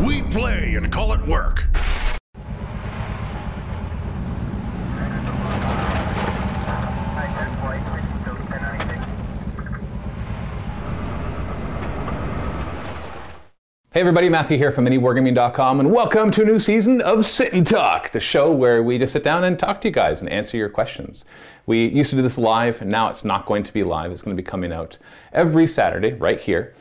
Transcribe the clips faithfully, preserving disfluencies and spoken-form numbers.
We play and call it work. Hey everybody, Matthew here from mini war gaming dot com and welcome to a new season of Sit and Talk, the show where we just sit down and talk to you guys and answer your questions. We used to do this live, and now it's not going to be live. It's going to be coming out every Saturday right here.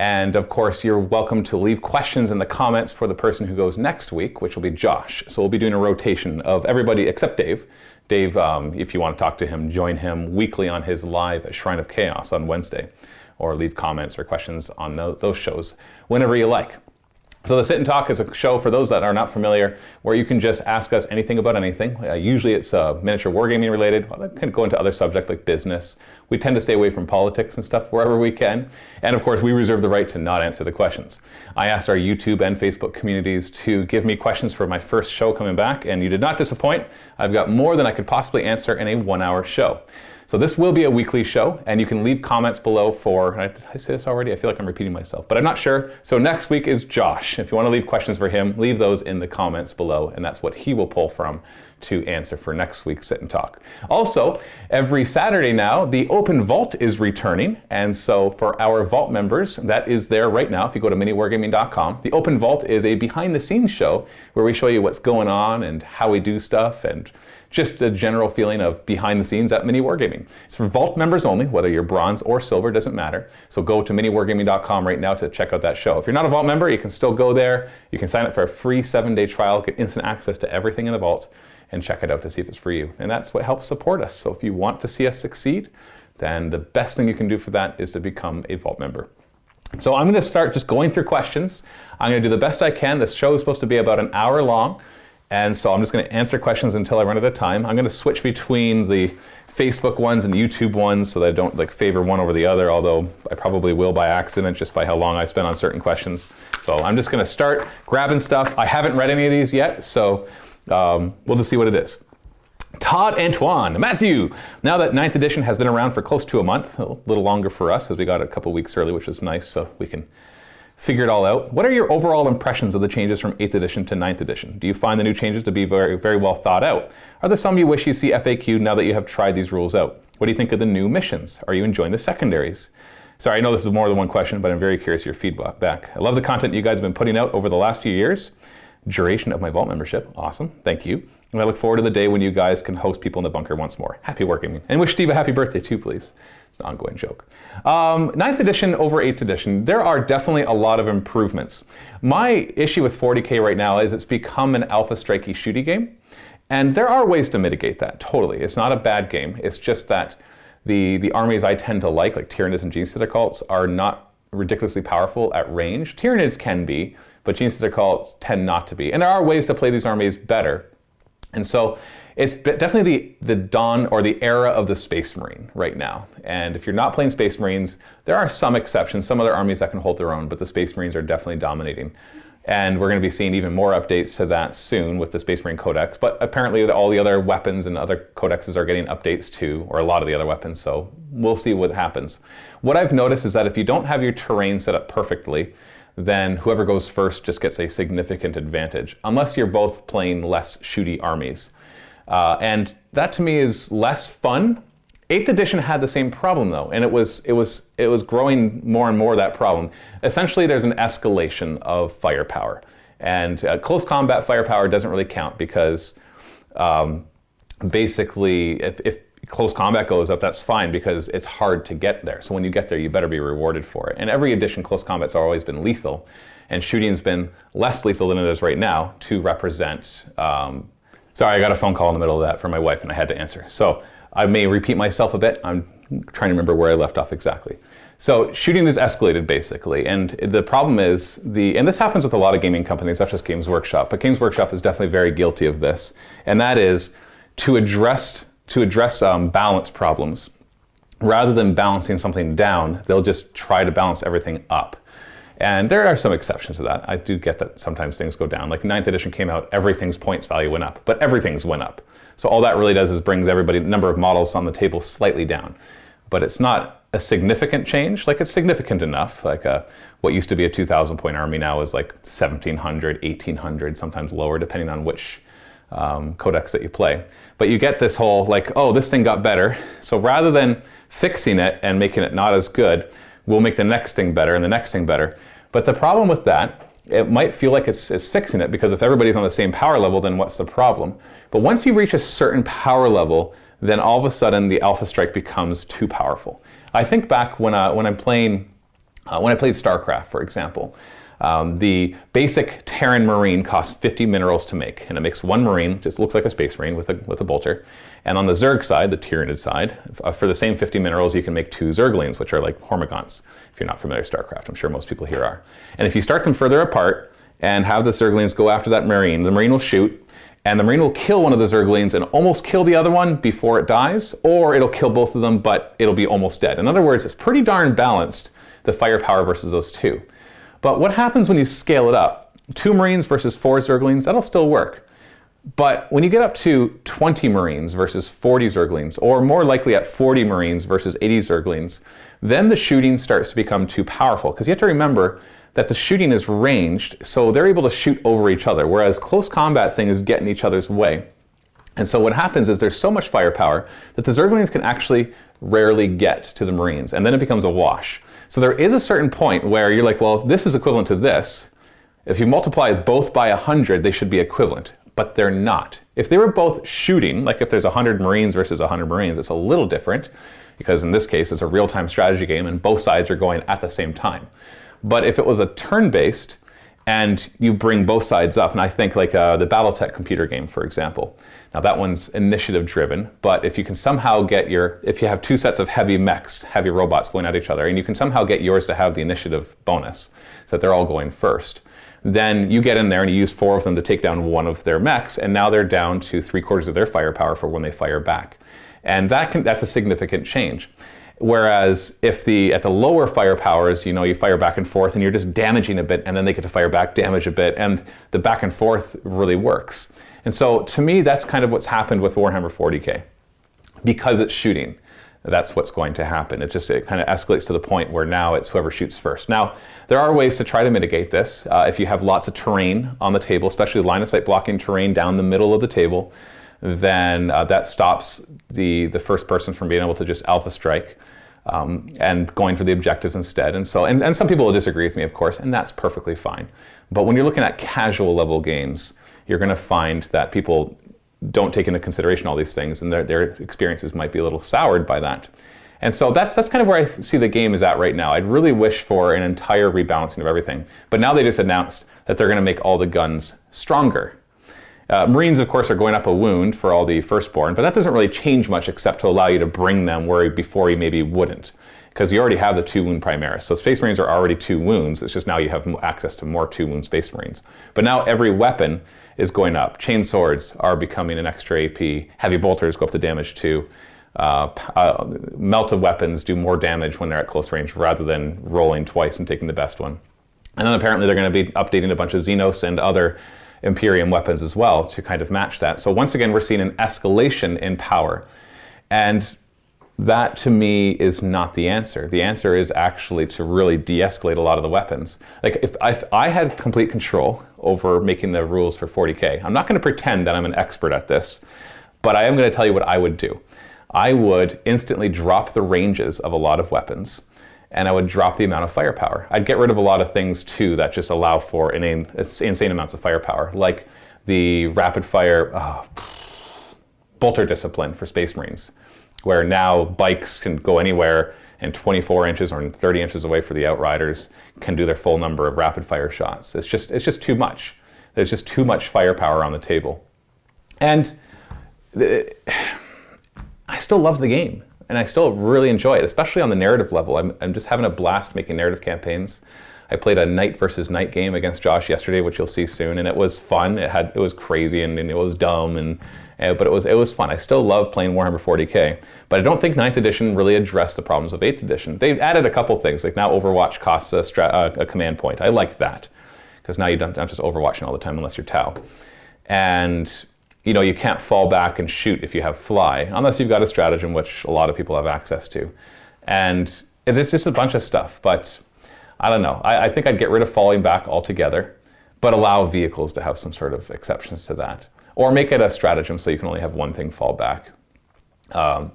And of course, you're welcome to leave questions in the comments for the person who goes next week, which will be Josh. So we'll be doing a rotation of everybody except Dave. Dave, um, if you want to talk to him, join him weekly on his live at Shrine of Chaos on Wednesday, or leave comments or questions on those shows whenever you like. So the Sit and Talk is a show, for those that are not familiar, where you can just ask us anything about anything. Uh, usually it's uh, miniature wargaming related. Well, that can go into other subjects like business. We tend to stay away from politics and stuff wherever we can. And of course, we reserve the right to not answer the questions. I asked our YouTube and Facebook communities to give me questions for my first show coming back, and you did not disappoint. I've got more than I could possibly answer in a one-hour show. So this will be a weekly show, and you can leave comments below for, did I say this already? I feel like I'm repeating myself, but I'm not sure. So next week is Josh. If you want to leave questions for him, leave those in the comments below, and that's what he will pull from to answer for next week's Sit and Talk. Also, every Saturday now, the Open Vault is returning, and so for our Vault members, that is there right now. If you go to mini war gaming dot com, the Open Vault is a behind-the-scenes show where we show you what's going on and how we do stuff and just a general feeling of behind the scenes at mini war gaming. It's for Vault members only, whether you're bronze or silver, doesn't matter. So go to mini war gaming dot com right now to check out that show. If you're not a Vault member, you can still go there. You can sign up for a free seven-day trial, get instant access to everything in the Vault, and check it out to see if it's for you. And that's what helps support us. So if you want to see us succeed, then the best thing you can do for that is to become a Vault member. So I'm gonna start just going through questions. I'm gonna do the best I can. This show is supposed to be about an hour long. And so I'm just going to answer questions until I run out of time. I'm going to switch between the Facebook ones and the YouTube ones so that I don't like favor one over the other, although I probably will by accident just by how long I spend on certain questions. So I'm just going to start grabbing stuff. I haven't read any of these yet, so um, we'll just see what it is. Todd Antoine, Matthew, now that ninth edition has been around for close to a month, a little longer for us because we got it a couple weeks early, which is nice, so we can figure it all out. What are your overall impressions of the changes from eighth edition to ninth edition? Do you find the new changes to be very, very well thought out? Are there some you wish you see F A Q now that you have tried these rules out? What do you think of the new missions? Are you enjoying the secondaries? Sorry, I know this is more than one question, but I'm very curious your feedback back. I love the content you guys have been putting out over the last few years. Duration of my Vault membership. Awesome. Thank you. And I look forward to the day when you guys can host people in the bunker once more. Happy wargaming. And wish Steve a happy birthday too, please. Ongoing joke. Um, ninth edition over eighth edition, there are definitely a lot of improvements. My issue with forty K right now is it's become an alpha strikey shooty game, and there are ways to mitigate that, totally. It's not a bad game, it's just that the, the armies I tend to like, like Tyranids and Genestealer Cults, are not ridiculously powerful at range. Tyranids can be, but Genestealer Cults tend not to be. And there are ways to play these armies better. And so it's definitely the, the dawn or the era of the Space Marine right now. And if you're not playing Space Marines, there are some exceptions, some other armies that can hold their own, but the Space Marines are definitely dominating. And we're going to be seeing even more updates to that soon with the Space Marine Codex, but apparently all the other weapons and other codexes are getting updates too, or a lot of the other weapons, so we'll see what happens. What I've noticed is that if you don't have your terrain set up perfectly, then whoever goes first just gets a significant advantage, unless you're both playing less shooty armies. Uh, and that to me is less fun. Eighth edition had the same problem though, and it was it was it was growing more and more that problem. Essentially, there's an escalation of firepower, and uh, close combat firepower doesn't really count because um, basically, if, if close combat goes up, that's fine because it's hard to get there. So when you get there, you better be rewarded for it. And every edition, close combat's always been lethal, and shooting's been less lethal than it is right now to represent. Um, Sorry, I got a phone call in the middle of that from my wife and I had to answer. So I may repeat myself a bit. I'm trying to remember where I left off exactly. So shooting is escalated basically. And the problem is, the, and this happens with a lot of gaming companies, not just Games Workshop, but Games Workshop is definitely very guilty of this. And that is to address, to address um, balance problems. Rather than balancing something down, they'll just try to balance everything up. And there are some exceptions to that. I do get that sometimes things go down. Like ninth edition came out, everything's points value went up, but everything's went up. So all that really does is brings everybody, the number of models on the table slightly down. but it's not a significant change. Like, it's significant enough. Like, a, what used to be a two thousand point army now is like seventeen hundred, eighteen hundred, sometimes lower, depending on which um, codex that you play. But you get this whole, like, oh, this thing got better. So rather than fixing it and making it not as good, we'll make the next thing better and the next thing better. But the problem with that, it might feel like it's, it's fixing it, because if everybody's on the same power level, then what's the problem? But once you reach a certain power level, then all of a sudden the Alpha Strike becomes too powerful. I think back when, uh, when I'm playing, uh, when I played StarCraft, for example, um, the basic Terran Marine costs fifty minerals to make, and it makes one Marine, just looks like a Space Marine with a, with a bolter. And on the Zerg side, the Tyranid side, uh, for the same fifty minerals, you can make two Zerglings, which are like Hormigons, if you're not familiar with StarCraft. I'm sure most people here are. And if you start them further apart and have the Zerglings go after that Marine, the Marine will shoot, and the Marine will kill one of the Zerglings and almost kill the other one before it dies, or it'll kill both of them, but it'll be almost dead. In other words, it's pretty darn balanced, the firepower versus those two. But what happens when you scale it up? Two Marines versus four Zerglings, that'll still work. But when you get up to twenty Marines versus forty Zerglings, or more likely at forty Marines versus eighty Zerglings, then the shooting starts to become too powerful, because you have to remember that the shooting is ranged, so they're able to shoot over each other, whereas close combat thing is getting each other's way. And so what happens is there's so much firepower that the Zerglings can actually rarely get to the Marines, and then it becomes a wash. So there is a certain point where you're like, well, if this is equivalent to this, if you multiply both by one hundred, they should be equivalent, but they're not. If they were both shooting, like if there's one hundred Marines versus one hundred Marines, it's a little different, because in this case, it's a real-time strategy game, and both sides are going at the same time. But if it was a turn-based, and you bring both sides up, and I think like uh, the Battletech computer game, for example. Now that one's initiative-driven, but if you can somehow get your, if you have two sets of heavy mechs, heavy robots going at each other, and you can somehow get yours to have the initiative bonus, so that they're all going first, then you get in there and you use four of them to take down one of their mechs, and now they're down to three quarters of their firepower for when they fire back. And that can, that's a significant change. Whereas if the at the lower firepowers, you know, you fire back and forth and you're just damaging a bit, and then they get to fire back, damage a bit, and the back and forth really works. And so to me, that's kind of what's happened with Warhammer forty K. Because it's shooting, that's what's going to happen. It just it kind of escalates to the point where now it's whoever shoots first. Now, there are ways to try to mitigate this. Uh, if you have lots of terrain on the table, especially line of sight blocking terrain down the middle of the table, then uh, that stops the, the first person from being able to just alpha strike um, and going for the objectives instead. And so, and, and some people will disagree with me, of course, and that's perfectly fine. But when you're looking at casual level games, you're going to find that people don't take into consideration all these things, and their, their experiences might be a little soured by that. And so that's, that's kind of where I see the game is at right now. I'd really wish for an entire rebalancing of everything. But now they just announced that they're going to make all the guns stronger. Uh, Marines, of course, are going up a wound for all the firstborn, but that doesn't really change much except to allow you to bring them where before you maybe wouldn't, because you already have the two wound Primaris. So Space Marines are already two wounds, it's just now you have access to more two wound Space Marines. But now every weapon is going up. Chain swords are becoming an extra A P, heavy bolters go up to damage two, uh, uh, melted weapons do more damage when they're at close range rather than rolling twice and taking the best one. And then apparently they're going to be updating a bunch of Xenos and other Imperium weapons as well to kind of match that. So once again, we're seeing an escalation in power. And that to me is not the answer. The answer is actually to really de-escalate a lot of the weapons. Like if I, if I had complete control over making the rules for forty K, I'm not going to pretend that I'm an expert at this, but I am going to tell you what I would do. I would instantly drop the ranges of a lot of weapons, and I would drop the amount of firepower. I'd get rid of a lot of things too that just allow for inane, insane amounts of firepower, like the rapid fire uh, bolter discipline for Space Marines, where now bikes can go anywhere and twenty-four inches or thirty inches away for the Outriders can do their full number of rapid fire shots. It's just, it's just too much. There's just too much firepower on the table. And the, I still love the game. And I still really enjoy it, especially on the narrative level. I'm, I'm just having a blast making narrative campaigns. I played a night versus night game against Josh yesterday, which you'll see soon, and it was fun. It had it was crazy and, and it was dumb, and, and but it was it was fun. I still love playing Warhammer forty K, but I don't think ninth edition really addressed the problems of eighth edition. They've added a couple things, like now Overwatch costs a, stra uh, a command point. I like that because now you don't, don't just Overwatching all the time unless you're Tau, and you know, you can't fall back and shoot if you have fly, unless you've got a stratagem, which a lot of people have access to. And it's just a bunch of stuff, but I don't know. I, I think I'd get rid of falling back altogether, but allow vehicles to have some sort of exceptions to that. Or make it a stratagem so you can only have one thing fall back. Um,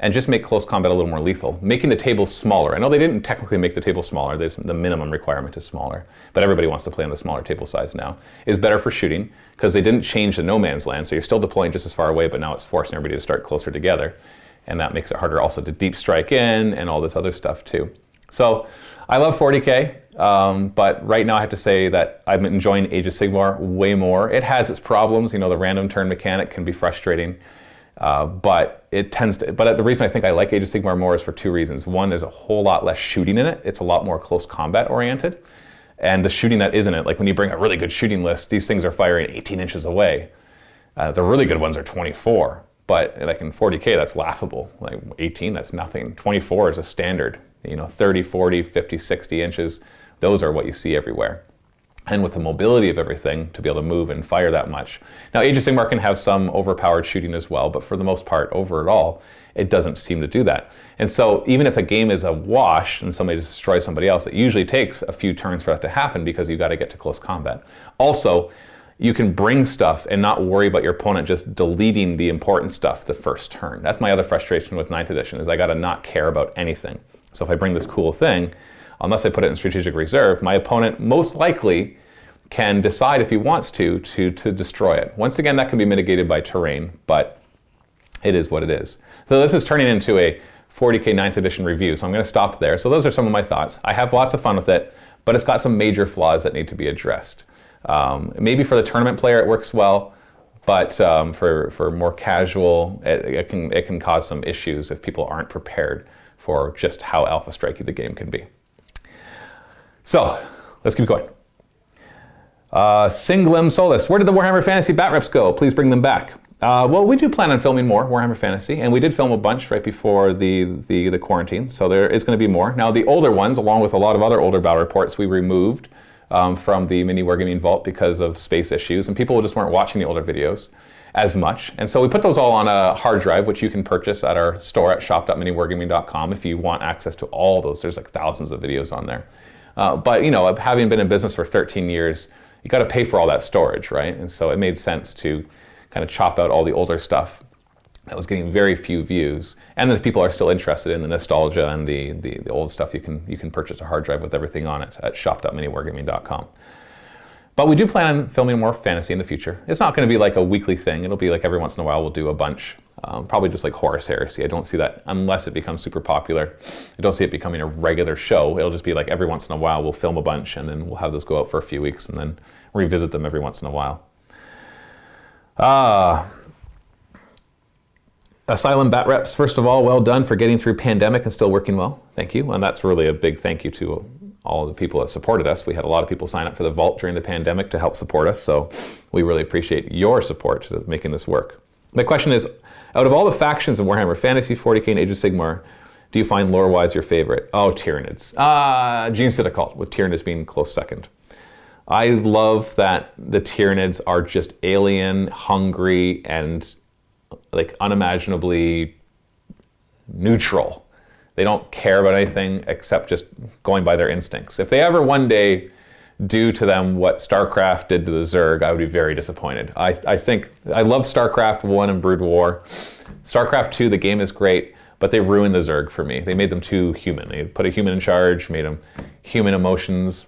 and just make close combat a little more lethal, making the table smaller. I know they didn't technically make the table smaller, there's the minimum requirement is smaller, but everybody wants to play on the smaller table size now. It's better for shooting, because they didn't change the no man's land, so you're still deploying just as far away, but now it's forcing everybody to start closer together. And that makes it harder also to deep strike in and all this other stuff too. So I love forty K, um, but right now I have to say that I'm enjoying Age of Sigmar way more. It has its problems, you know, the random turn mechanic can be frustrating. Uh, but it tends to, but the reason I think I like Age of Sigmar more is for two reasons. One, there's a whole lot less shooting in it. It's a lot more close combat oriented. And the shooting that isn't it, like when you bring a really good shooting list, these things are firing eighteen inches away. Uh, the really good ones are twenty-four, but like in forty K, that's laughable. Like eighteen, that's nothing. twenty-four is a standard, you know, thirty, forty, fifty, sixty inches. Those are what you see everywhere. And with the mobility of everything, to be able to move and fire that much. Now, Age of Sigmar can have some overpowered shooting as well, but for the most part, overall, it doesn't seem to do that. And so, even if a game is a wash and somebody destroys somebody else, it usually takes a few turns for that to happen because you've got to get to close combat. Also, you can bring stuff and not worry about your opponent just deleting the important stuff the first turn. That's my other frustration with ninth edition, is I got to not care about anything. So if I bring this cool thing, unless I put it in strategic reserve, my opponent most likely can decide if he wants to, to, to destroy it. Once again, that can be mitigated by terrain, but it is what it is. So this is turning into a forty K ninth edition review, so I'm gonna stop there. So those are some of my thoughts. I have lots of fun with it, but it's got some major flaws that need to be addressed. Um, maybe for the tournament player, it works well, but um, for, for more casual, it, it, can, it can cause some issues if people aren't prepared for just how alpha strikey the game can be. So, let's keep going. Uh, Singlim Solis, where did the Warhammer Fantasy bat reps go? Please bring them back. Uh, well, we do plan on filming more Warhammer Fantasy, and we did film a bunch right before the, the, the quarantine, so there is going to be more. Now, the older ones, along with a lot of other older battle reports, we removed um, from the MiniWarGaming Vault because of space issues, and people just weren't watching the older videos as much. And so we put those all on a hard drive, which you can purchase at our store at shop dot mini wargaming dot com if you want access to all those. There's like thousands of videos on there. Uh, but, you know, having been in business for thirteen years, you got to pay for all that storage, right? And so it made sense to kind of chop out all the older stuff that was getting very few views. And then if people are still interested in the nostalgia and the, the, the old stuff, you can, you can purchase a hard drive with everything on it at shop dot mini wargaming dot com. But we do plan on filming more fantasy in the future. It's not going to be like a weekly thing. It'll be like every once in a while we'll do a bunch. Um, probably just like Horus Heresy. I don't see that, unless it becomes super popular, I don't see it becoming a regular show. It'll just be like every once in a while we'll film a bunch and then we'll have those go out for a few weeks and then revisit them every once in a while. Uh, Asylum Bat Reps, first of all, well done for getting through pandemic and still working well. Thank you. And that's really a big thank you to all the people that supported us. We had a lot of people sign up for the vault during the pandemic to help support us, so we really appreciate your support to making this work. My question is, out of all the factions of Warhammer Fantasy, forty K, and Age of Sigmar, do you find lore-wise your favorite? Oh, Tyranids. Uh, Genestealer Cult, with Tyranids being close second. I love that the Tyranids are just alien, hungry, and like unimaginably neutral. They don't care about anything except just going by their instincts. If they ever one day do to them what StarCraft did to the Zerg, I would be very disappointed. I, I think, I love StarCraft one and Brood War. StarCraft two, the game is great, but they ruined the Zerg for me. They made them too human. They put a human in charge, made them human emotions,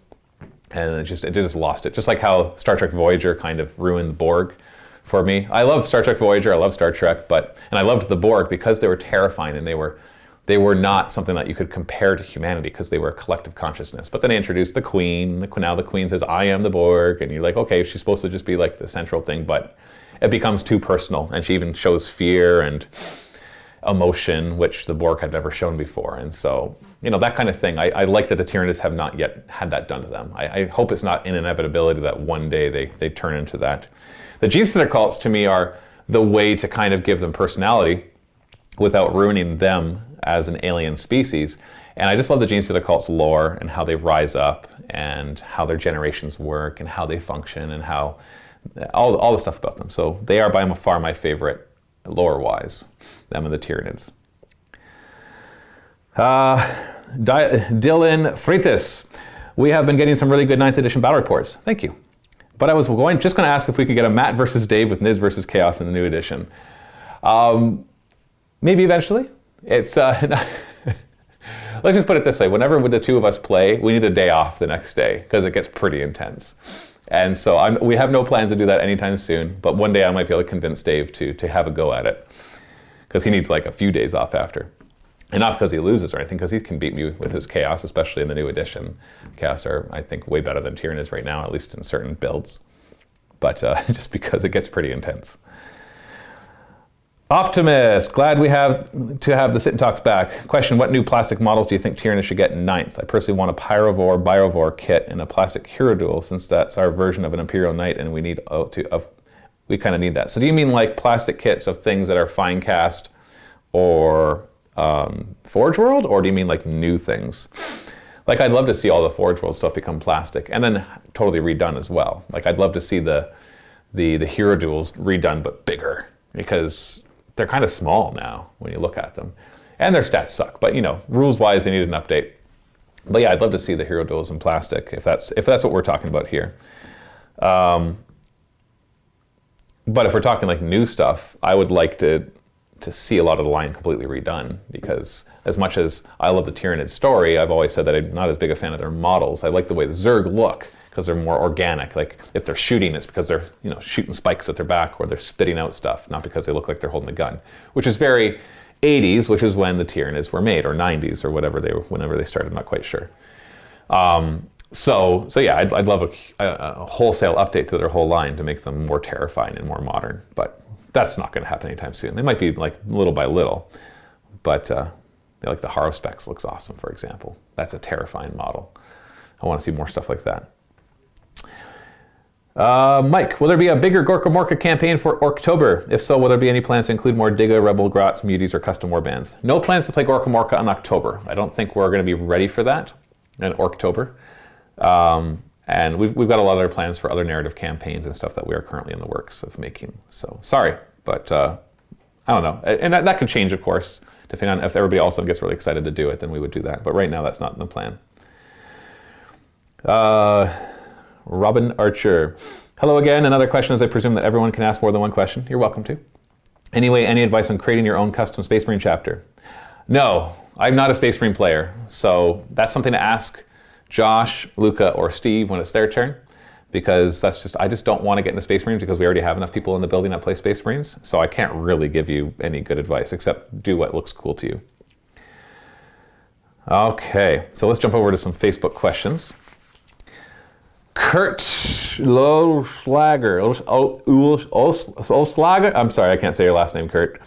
and it just, it just lost it. Just like how Star Trek Voyager kind of ruined the Borg for me. I love Star Trek Voyager, I love Star Trek, but, and I loved the Borg because they were terrifying and they were They were not something that you could compare to humanity because they were a collective consciousness. But then they introduced the Queen. Now the Queen says, I am the Borg. And you're like, okay, she's supposed to just be like the central thing, but it becomes too personal. And she even shows fear and emotion, which the Borg had never shown before. And so, you know, that kind of thing. I, I like that the Tyranids have not yet had that done to them. I, I hope it's not an inevitability that one day they, they turn into that. The Genestealer cults, to me, are the way to kind of give them personality without ruining them as an alien species. And I just love the Genestealer cult's lore and how they rise up and how their generations work and how they function and how all, all the stuff about them. So they are by far my favorite lore-wise, them and the Tyranids. Uh, Di Dylan Freitas, we have been getting some really good ninth edition battle reports. Thank you. But I was going, just going to ask if we could get a Matt versus Dave with Niz versus Chaos in the new edition. Um, maybe eventually. It's uh, let's just put it this way. Whenever the two of us play, we need a day off the next day because it gets pretty intense. And so I'm, we have no plans to do that anytime soon. But one day I might be able to convince Dave to, to have a go at it because he needs like a few days off after. And not because he loses or anything, because he can beat me with his Chaos, especially in the new edition. Chaos are, I think, way better than Tyranids right now, at least in certain builds. But uh, just because it gets pretty intense. Optimus, glad we have to have the Sit and Talks back. Question, what new plastic models do you think Tyranids should get in ninth? I personally want a Pyrovore, Birovore kit and a plastic Hero Duel, since that's our version of an Imperial Knight and we need oh, to, of, we kind of need that. So do you mean like plastic kits of things that are fine cast or... Um, Forge World, or do you mean like new things? Like I'd love to see all the Forge World stuff become plastic and then totally redone as well. Like I'd love to see the the the Hero Duels redone but bigger, because they're kind of small now when you look at them, and their stats suck. But you know, rules wise, they need an update. But yeah, I'd love to see the Hero Duels in plastic if that's if that's what we're talking about here. Um, but if we're talking like new stuff, I would like to. to see a lot of the line completely redone, because as much as I love the Tyranid story, I've always said that I'm not as big a fan of their models. I like the way the Zerg look because they're more organic. Like if they're shooting, it's because they're, you know, shooting spikes at their back or they're spitting out stuff, not because they look like they're holding a gun, which is very eighties, which is when the Tyranids were made, or nineties or whatever they were, whenever they started, I'm not quite sure. Um, so, so yeah, I'd, I'd love a, a wholesale update to their whole line to make them more terrifying and more modern, but that's not going to happen anytime soon. They might be like little by little, but uh, like the Haro Specs looks awesome, for example. That's a terrifying model. I want to see more stuff like that. Uh, Mike, will there be a bigger Gorka Morka campaign for Orktober? If so, will there be any plans to include more Digga, Rebel, Grotz, Muties, or custom warbands? No plans to play Gorka Morka in October. I don't think we're going to be ready for that in Orktober. Um, And we've, we've got a lot of other plans for other narrative campaigns and stuff that we are currently in the works of making. So sorry, but uh, I don't know. And that, that could change, of course, depending on if everybody also gets really excited to do it, then we would do that. But right now, that's not in the plan. Uh, Robin Archer. Hello again. Another question, as I presume that everyone can ask more than one question. You're welcome to. Anyway, any advice on creating your own custom Space Marine chapter? No, I'm not a Space Marine player. So that's something to ask Josh, Luca, or Steve when it's their turn, because that's just, I just don't want to get into Space Marines because we already have enough people in the building that play Space Marines, so I can't really give you any good advice except do what looks cool to you. Okay, so let's jump over to some Facebook questions. Kurt Loeschlager, Loeschlager, I'm sorry, I can't say your last name, Kurt.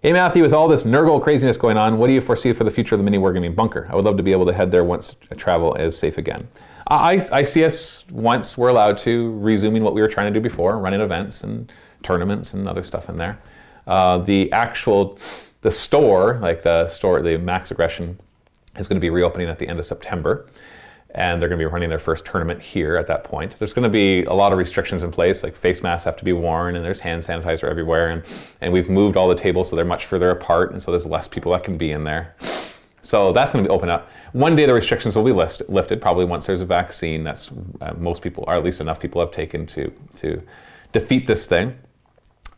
Hey Matthew, with all this Nurgle craziness going on, what do you foresee for the future of the MiniWarGaming bunker? I would love to be able to head there once travel is safe again. I, I see us, once we're allowed to, resuming what we were trying to do before, running events and tournaments and other stuff in there. Uh, the actual, the store, like the store, the Max Aggression, is going to be reopening at the end of September. And they're going to be running their first tournament here at that point. There's going to be a lot of restrictions in place, like face masks have to be worn, and there's hand sanitizer everywhere, and, and we've moved all the tables so they're much further apart, and so there's less people that can be in there. So that's going to be open up. One day the restrictions will be list, lifted, probably once there's a vaccine that's uh, most people, or at least enough people have taken to, to defeat this thing.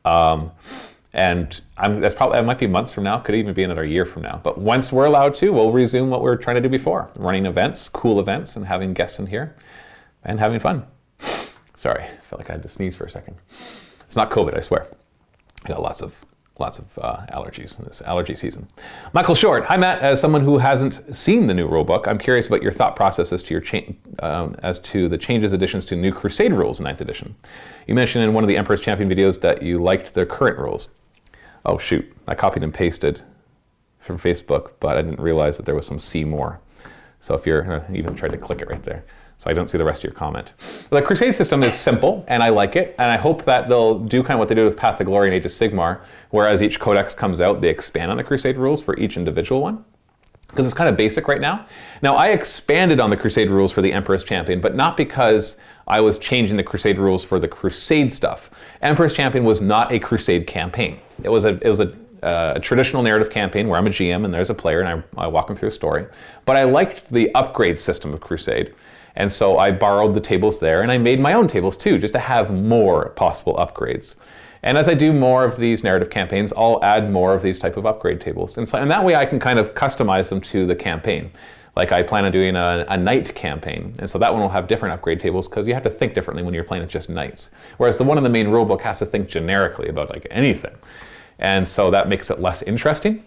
Um, And I'm, that's probably, it might be months from now, could even be another year from now. But once we're allowed to, we'll resume what we were trying to do before. Running events, cool events, and having guests in here, and having fun. Sorry, I felt like I had to sneeze for a second. It's not COVID, I swear. I got lots of, lots of uh, allergies in this allergy season. Michael Short, hi Matt, as someone who hasn't seen the new rulebook, I'm curious about your thought process as to, your cha um, as to the changes, additions to new Crusade rules in ninth edition. You mentioned in one of the Emperor's Champion videos that you liked the current rules. Oh shoot, I copied and pasted from Facebook, but I didn't realize that there was some see more. So if you're, I even tried to click it right there, so I don't see the rest of your comment. Well, the Crusade system is simple, and I like it, and I hope that they'll do kind of what they did with Path to Glory and Age of Sigmar, whereas each codex comes out, they expand on the Crusade rules for each individual one, because it's kind of basic right now. Now, I expanded on the Crusade rules for the Emperor's Champion, but not because I was changing the Crusade rules for the Crusade stuff. Emperor's Champion was not a Crusade campaign. It was a, it was a, uh, a traditional narrative campaign where I'm a G M and there's a player and I, I walk them through a story. But I liked the upgrade system of Crusade. And so I borrowed the tables there and I made my own tables too, just to have more possible upgrades. And as I do more of these narrative campaigns, I'll add more of these type of upgrade tables. And, so, and that way I can kind of customize them to the campaign. Like I plan on doing a, a knight campaign, and so that one will have different upgrade tables because you have to think differently when you're playing with just knights. Whereas the one in the main rulebook has to think generically about like anything. And so that makes it less interesting,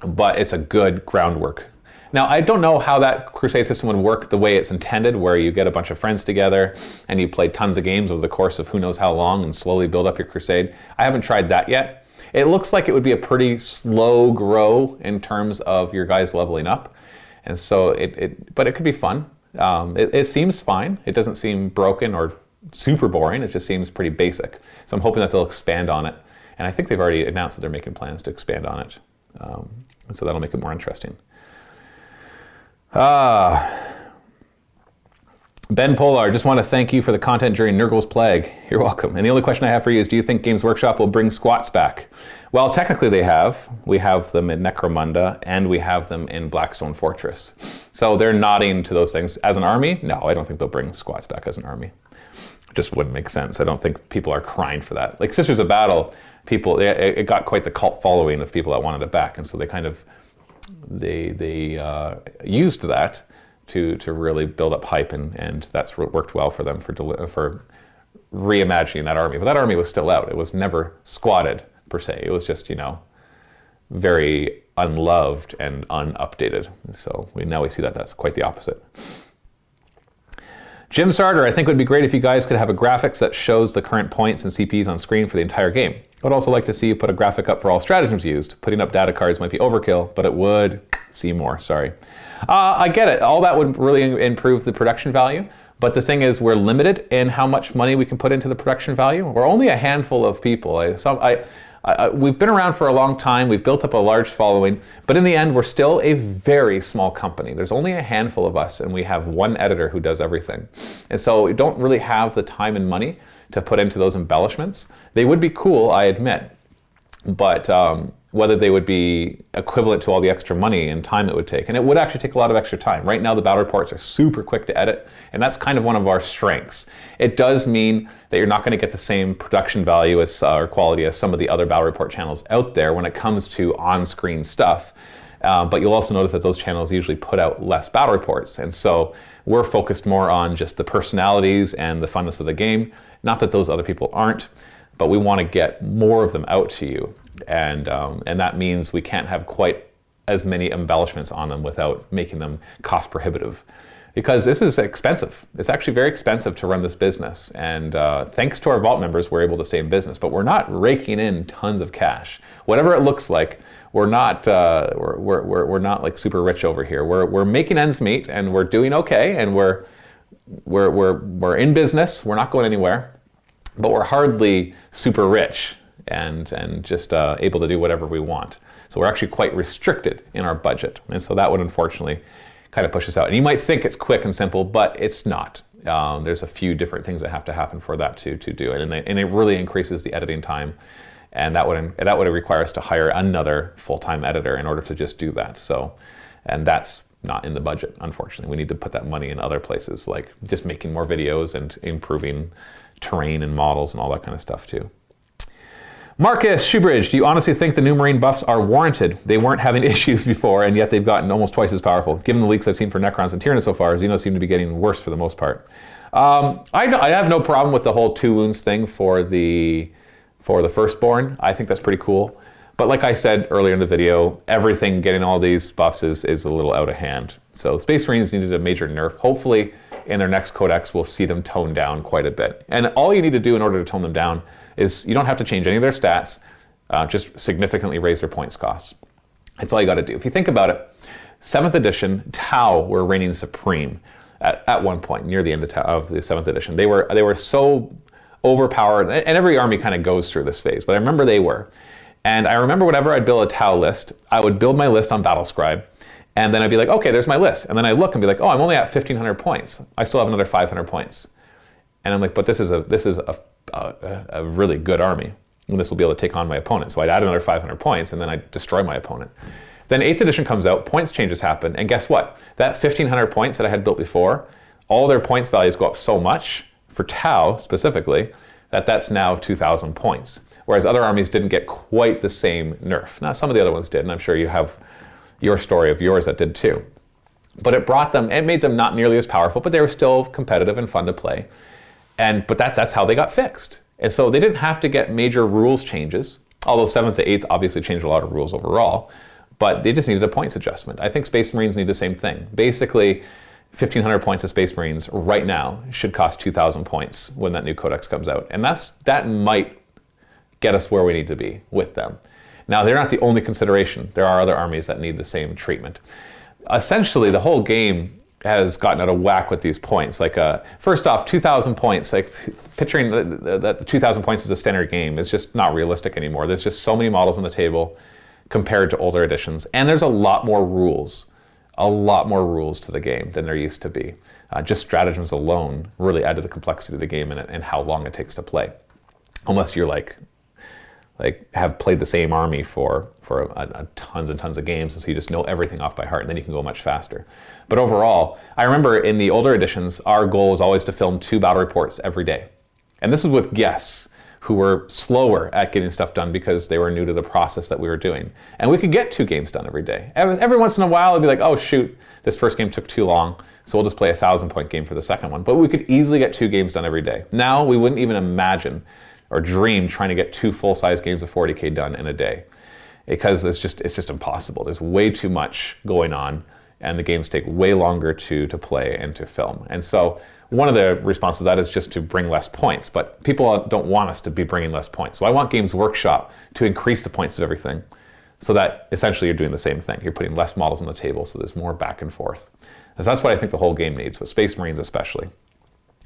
but it's a good groundwork. Now, I don't know how that Crusade system would work the way it's intended, where you get a bunch of friends together and you play tons of games over the course of who knows how long and slowly build up your Crusade. I haven't tried that yet. It looks like it would be a pretty slow grow in terms of your guys leveling up. And so it, it but it could be fun. Um, it, it seems fine. It doesn't seem broken or super boring. It just seems pretty basic. So I'm hoping that they'll expand on it. And I think they've already announced that they're making plans to expand on it. Um, and so that'll make it more interesting. Ah, Ben Polar, just want to thank you for the content during Nurgle's Plague. You're welcome. And the only question I have for you is, do you think Games Workshop will bring squats back? Well, technically they have. We have them in Necromunda, and we have them in Blackstone Fortress. So they're nodding to those things. As an army, no, I don't think they'll bring squats back as an army. It just wouldn't make sense. I don't think people are crying for that. Like Sisters of Battle, people, it, it got quite the cult following of people that wanted it back, and so they kind of They, they uh, used that to, to really build up hype, and, and that's worked well for them for, for reimagining that army. But that army was still out. It was never squatted, per se. It was just, you know, very unloved and unupdated. So we, now we see that that's quite the opposite. Jim Sarter, I think it would be great if you guys could have a graphics that shows the current points and C Ps on screen for the entire game. I would also like to see you put a graphic up for all stratagems used. Putting up data cards might be overkill, but it would see more, sorry. Uh, I get it, all that would really improve the production value, but the thing is we're limited in how much money we can put into the production value. We're only a handful of people. I, so I, I, we've been around for a long time, we've built up a large following, but in the end we're still a very small company. There's only a handful of us and we have one editor who does everything. And so we don't really have the time and money to put into those embellishments. They would be cool, I admit, but um, whether they would be equivalent to all the extra money and time it would take, and it would actually take a lot of extra time. Right now the battle reports are super quick to edit, and that's kind of one of our strengths. It does mean that you're not going to get the same production value as, uh, or quality as some of the other battle report channels out there when it comes to on-screen stuff. Uh, but you'll also notice that those channels usually put out less battle reports. And so we're focused more on just the personalities and the funness of the game. Not that those other people aren't, but we want to get more of them out to you. And, um, and that means we can't have quite as many embellishments on them without making them cost prohibitive. Because this is expensive. It's actually very expensive to run this business. And uh, thanks to our Vault members, we're able to stay in business, but we're not raking in tons of cash. Whatever it looks like, we're not, uh, we're, we're, we're not like super rich over here. We're, we're making ends meet and we're doing okay, and we're, we're, we're, we're in business. We're not going anywhere, but we're hardly super rich and, and just uh, able to do whatever we want. So we're actually quite restricted in our budget. And so that would unfortunately kind of pushes out. And you might think it's quick and simple, but it's not. Um, there's a few different things that have to happen for that to, to do it. And, and it really increases the editing time. And that would, that would require us to hire another full-time editor in order to just do that. So, and that's not in the budget, unfortunately. We need to put that money in other places, like just making more videos and improving terrain and models and all that kind of stuff too. Marcus Shoebridge, do you honestly think the new Marine buffs are warranted? They weren't having issues before, and yet they've gotten almost twice as powerful. Given the leaks I've seen for Necrons and Tyranids so far, Xenos seem to be getting worse for the most part. Um, I, I have no problem with the whole two wounds thing for the, for the Firstborn. I think that's pretty cool. But like I said earlier in the video, everything getting all these buffs is, is a little out of hand. So Space Marines needed a major nerf. Hopefully, in their next codex, we'll see them toned down quite a bit. And all you need to do in order to tone them down is you don't have to change any of their stats, uh, just significantly raise their points costs. That's all you gotta do. If you think about it, seventh edition, Tau were reigning supreme at, at one point, near the end of, of the seventh edition. They were, they were so overpowered, and every army kind of goes through this phase, but I remember they were. And I remember whenever I'd build a Tau list, I would build my list on Battlescribe, and then I'd be like, okay, there's my list. And then I look and be like, oh, I'm only at fifteen hundred points. I still have another five hundred points. And I'm like, but this is a this is a, a, a really good army, and this will be able to take on my opponent. So I'd add another five hundred points, and then I'd destroy my opponent. Then eighth edition comes out, points changes happen, and guess what? That fifteen hundred points that I had built before, all their points values go up so much, for Tau specifically, that that's now two thousand points. Whereas other armies didn't get quite the same nerf. Now, some of the other ones did, and I'm sure you have your story of yours that did too. But it brought them, it made them not nearly as powerful, but they were still competitive and fun to play. And, but that's, that's how they got fixed. And so they didn't have to get major rules changes, although seventh to eighth obviously changed a lot of rules overall, but they just needed a points adjustment. I think Space Marines need the same thing. Basically, fifteen hundred points of Space Marines right now should cost two thousand points when that new codex comes out. And that's, that might get us where we need to be with them. Now, they're not the only consideration. There are other armies that need the same treatment. Essentially, the whole game has gotten out of whack with these points. Like, uh, first off, two thousand points, like picturing that two thousand points is a standard game is just not realistic anymore. There's just so many models on the table compared to older editions. And there's a lot more rules, a lot more rules to the game than there used to be. Uh, just stratagems alone really add to the complexity of the game and, and how long it takes to play. Unless you're like, like have played the same army for, for a, a tons and tons of games, and so you just know everything off by heart, and then you can go much faster. But overall, I remember in the older editions, our goal was always to film two battle reports every day. And this is with guests who were slower at getting stuff done because they were new to the process that we were doing. And we could get two games done every day. Every once in a while, it'd be like, oh shoot, this first game took too long, so we'll just play a thousand point game for the second one. But we could easily get two games done every day. Now, we wouldn't even imagine or dream trying to get two full-size games of forty K done in a day, because it's just it's just impossible. There's way too much going on, and the games take way longer to to play and to film. And so one of the responses to that is just to bring less points, but people don't want us to be bringing less points. So I want Games Workshop to increase the points of everything, so that essentially you're doing the same thing. You're putting less models on the table, so there's more back and forth. And so that's what I think the whole game needs, with Space Marines especially.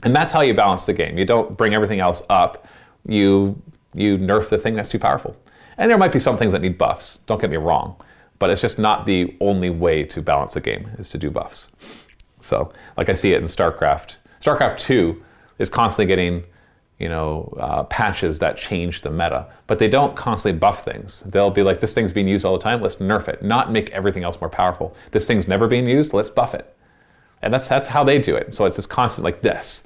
And that's how you balance the game. You don't bring everything else up. You, you nerf the thing that's too powerful. And there might be some things that need buffs, don't get me wrong, but it's just not the only way to balance a game, is to do buffs. So, like I see it in StarCraft. StarCraft two is constantly getting, you know, uh, patches that change the meta, but they don't constantly buff things. They'll be like, this thing's being used all the time, let's nerf it, not make everything else more powerful. This thing's never being used, let's buff it. And that's, that's how they do it. So it's just constant like this.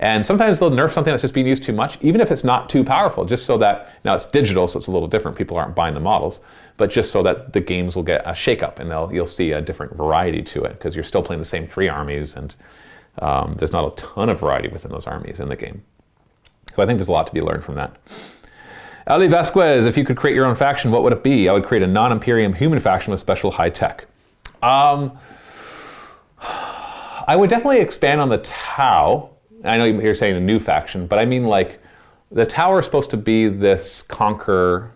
And sometimes they'll nerf something that's just being used too much, even if it's not too powerful, just so that, now it's digital, so it's a little different, people aren't buying the models, but just so that the games will get a shakeup, and they'll, you'll see a different variety to it, because you're still playing the same three armies, and um, there's not a ton of variety within those armies in the game. So I think there's a lot to be learned from that. Ali Vasquez, if you could create your own faction, what would it be? I would create a non-Imperium human faction with special high tech. Um, I would definitely expand on the Tau. I know you're saying a new faction, but I mean, like, the Tau is supposed to be this conquer,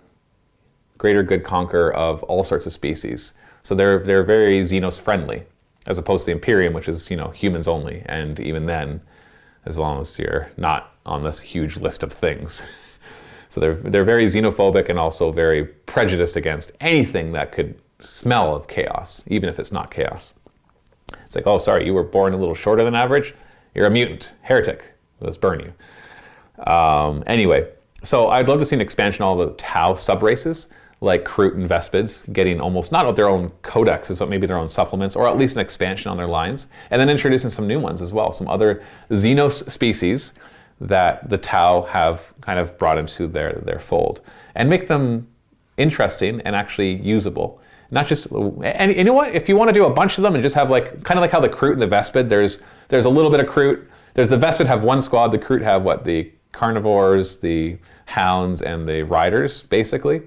greater good conquer of all sorts of species. So they're, they're very Xenos friendly, as opposed to the Imperium, which is, you know, humans only. And even then, as long as you're not on this huge list of things. So they're, they're very xenophobic and also very prejudiced against anything that could smell of chaos, even if it's not chaos. It's like, oh, sorry, you were born a little shorter than average. You're a mutant, heretic, let's burn you. Um, anyway, so I'd love to see an expansion of all the Tau sub-races, like Kroot and Vespids, getting almost, not their own codexes, but maybe their own supplements, or at least an expansion on their lines, and then introducing some new ones as well, some other Xenos species that the Tau have kind of brought into their, their fold, and make them interesting and actually usable. Not just, and you know what, if you want to do a bunch of them and just have like, kind of like how the Kroot and the Vespid, there's there's a little bit of Kroot, there's the Vespid have one squad, the Kroot have what, the carnivores, the hounds, and the riders, basically.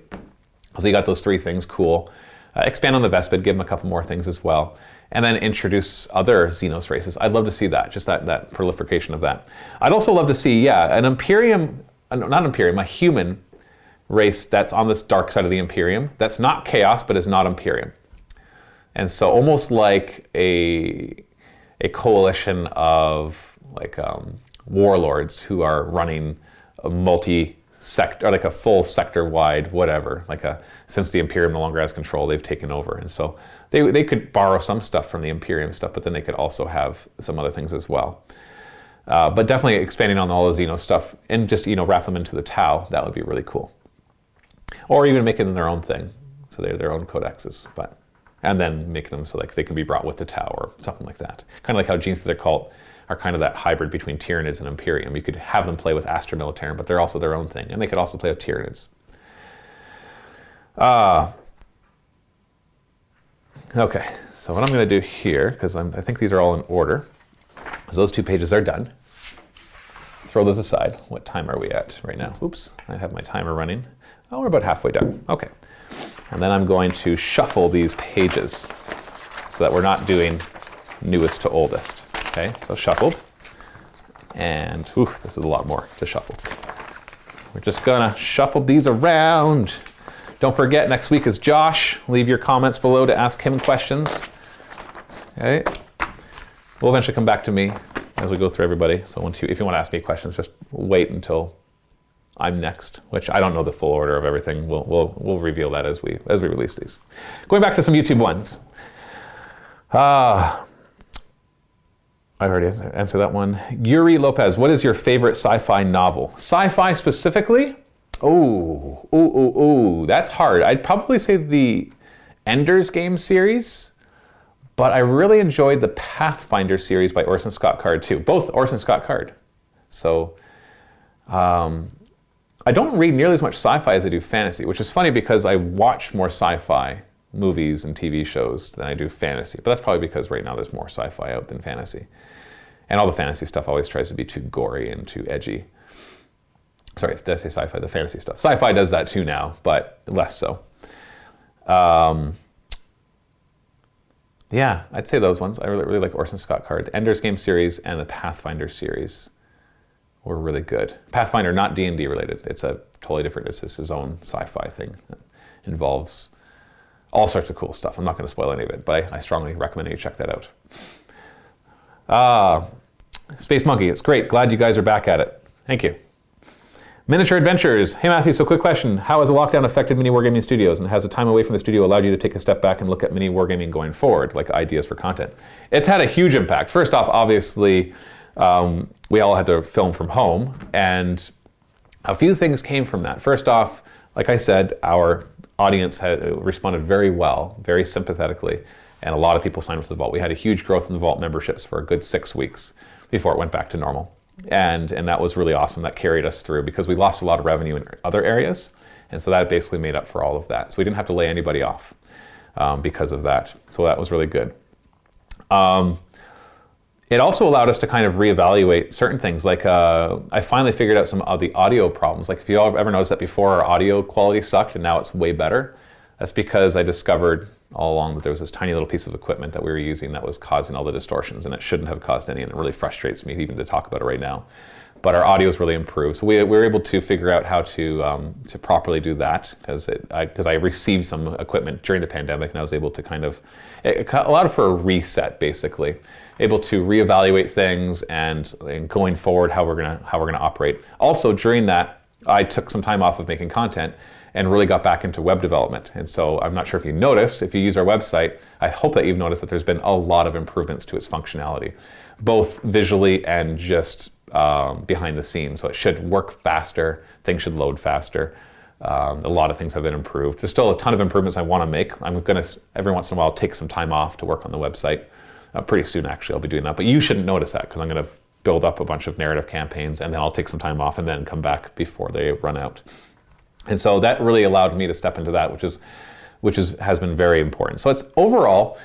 So you got those three things, cool. Uh, expand on the Vespid, give them a couple more things as well, and then introduce other Xenos races. I'd love to see that, just that, that proliferation of that. I'd also love to see, yeah, an Imperium, not Imperium, a human race that's on this dark side of the Imperium, that's not chaos, but is not Imperium. And so almost like a, a coalition of like um, warlords who are running a multi-sector, or like a full sector-wide whatever, like a, since the Imperium no longer has control, they've taken over. And so they, they could borrow some stuff from the Imperium stuff, but then they could also have some other things as well. Uh, but definitely expanding on all the Xeno stuff and just, you know, wrap them into the Tau. That would be really cool. Or even making them their own thing. So they're their own codexes. But, and then make them so like they can be brought with the Tau or something like that. Kind of like how Genestealer Cult are kind of that hybrid between Tyranids and Imperium. You could have them play with Astra Militarum, but they're also their own thing. And they could also play with Tyranids. Uh, okay, so what I'm going to do here, because I think these are all in order, is those two pages are done. Throw those aside. What time are we at right now? Oops, I have my timer running. Oh, we're about halfway done. Okay. And then I'm going to shuffle these pages so that we're not doing newest to oldest. Okay, so shuffled. And, oof, this is a lot more to shuffle. We're just gonna shuffle these around. Don't forget, next week is Josh. Leave your comments below to ask him questions. Okay. We'll eventually come back to me as we go through everybody. So once you, if you want to ask me questions, just wait until I'm next, which I don't know the full order of everything. We'll we'll we'll reveal that as we as we release these. Going back to some YouTube ones. Ah, uh, I already answered that one. Yuri Lopez, what is your favorite sci-fi novel? Sci-fi specifically? Oh, oh, oh, oh, that's hard. I'd probably say the Ender's Game series. But I really enjoyed the Pathfinder series by Orson Scott Card too. Both Orson Scott Card. So um, I don't read nearly as much sci-fi as I do fantasy, which is funny because I watch more sci-fi movies and T V shows than I do fantasy. But that's probably because right now there's more sci-fi out than fantasy. And all the fantasy stuff always tries to be too gory and too edgy. Sorry, did I say sci-fi? The fantasy stuff. Sci-fi does that too now, but less so. Um, Yeah, I'd say those ones. I really, really like Orson Scott Card. Ender's Game series and the Pathfinder series were really good. Pathfinder, not D and D related. It's a totally different, it's his own sci-fi thing. It involves all sorts of cool stuff. I'm not going to spoil any of it, but I strongly recommend you check that out. Uh, Space Monkey, it's great. Glad you guys are back at it. Thank you. Miniature Adventures. Hey Matthew, so quick question. How has the lockdown affected MiniWarGaming Studios, and has the time away from the studio allowed you to take a step back and look at MiniWarGaming going forward, like ideas for content? It's had a huge impact. First off, obviously, um, we all had to film from home, and a few things came from that. First off, like I said, our audience had responded very well, very sympathetically, and a lot of people signed up to the Vault. We had a huge growth in the Vault memberships for a good six weeks before it went back to normal. And, and that was really awesome. That carried us through because we lost a lot of revenue in other areas. And so that basically made up for all of that. So we didn't have to lay anybody off um, because of that. So that was really good. Um, it also allowed us to kind of reevaluate certain things. Like uh, I finally figured out some of the audio problems. Like if you all ever noticed that before our audio quality sucked and now it's way better, that's because I discovered all along that there was this tiny little piece of equipment that we were using that was causing all the distortions, and it shouldn't have caused any, and it really frustrates me even to talk about it right now. But our audio's really improved, so we, we were able to figure out how to um, to properly do that, because I, I received some equipment during the pandemic, and I was able to kind of, it allowed for a reset basically, able to reevaluate things and, and going forward how we're gonna how we're gonna operate. Also during that, I took some time off of making content and really got back into web development. And so I'm not sure if you noticed, if you use our website, I hope that you've noticed that there's been a lot of improvements to its functionality, both visually and just um, behind the scenes. So it should work faster, things should load faster. Um, a lot of things have been improved. There's still a ton of improvements I wanna make. I'm gonna, every once in a while, take some time off to work on the website. Uh, pretty soon, actually, I'll be doing that. But you shouldn't notice that, because I'm gonna build up a bunch of narrative campaigns, and then I'll take some time off and then come back before they run out. And so that really allowed me to step into that, which is, which is, has been very important. So it's overall,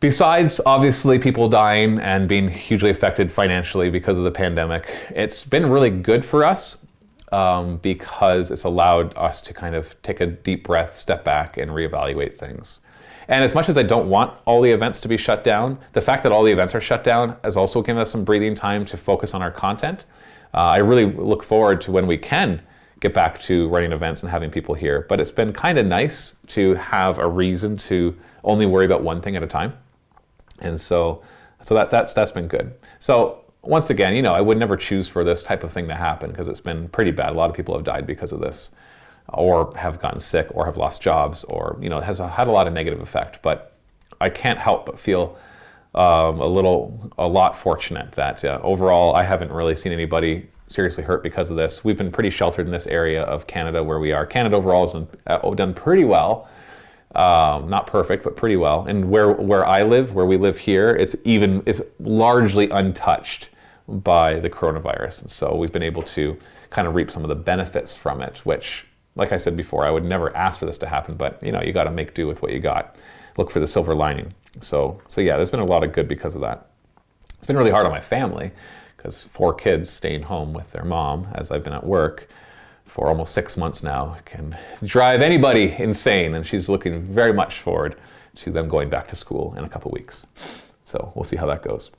besides obviously people dying and being hugely affected financially because of the pandemic, it's been really good for us um, because it's allowed us to kind of take a deep breath, step back, and reevaluate things. And as much as I don't want all the events to be shut down, the fact that all the events are shut down has also given us some breathing time to focus on our content. Uh, I really look forward to when we can get back to running events and having people here. But it's been kind of nice to have a reason to only worry about one thing at a time. And so so that, that's, that's been good. So once again, you know, I would never choose for this type of thing to happen because it's been pretty bad. A lot of people have died because of this, or have gotten sick, or have lost jobs, or, you know, it has had a lot of negative effect. But I can't help but feel um, a little, a lot fortunate that uh, overall I haven't really seen anybody seriously hurt because of this. We've been pretty sheltered in this area of Canada where we are. Canada overall has been, uh, done pretty well. Um, not perfect, but pretty well. And where where I live, where we live here, it's even it's largely untouched by the coronavirus. And so we've been able to kind of reap some of the benefits from it, which, like I said before, I would never ask for this to happen, but you know, you got to make do with what you got. Look for the silver lining. So, so yeah, there's been a lot of good because of that. It's been really hard on my family because four kids staying home with their mom as I've been at work for almost six months now can drive anybody insane, and she's looking very much forward to them going back to school in a couple weeks. So we'll see how that goes.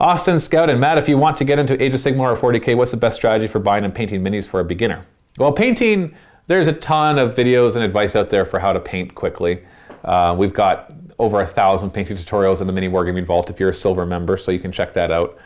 Austin, Scout, and Matt, if you want to get into Age of Sigmar or forty K, what's the best strategy for buying and painting minis for a beginner? Well, painting, there's a ton of videos and advice out there for how to paint quickly. Uh, we've got over a thousand painting tutorials in the MiniWarGaming Vault if you're a silver member, so you can check that out.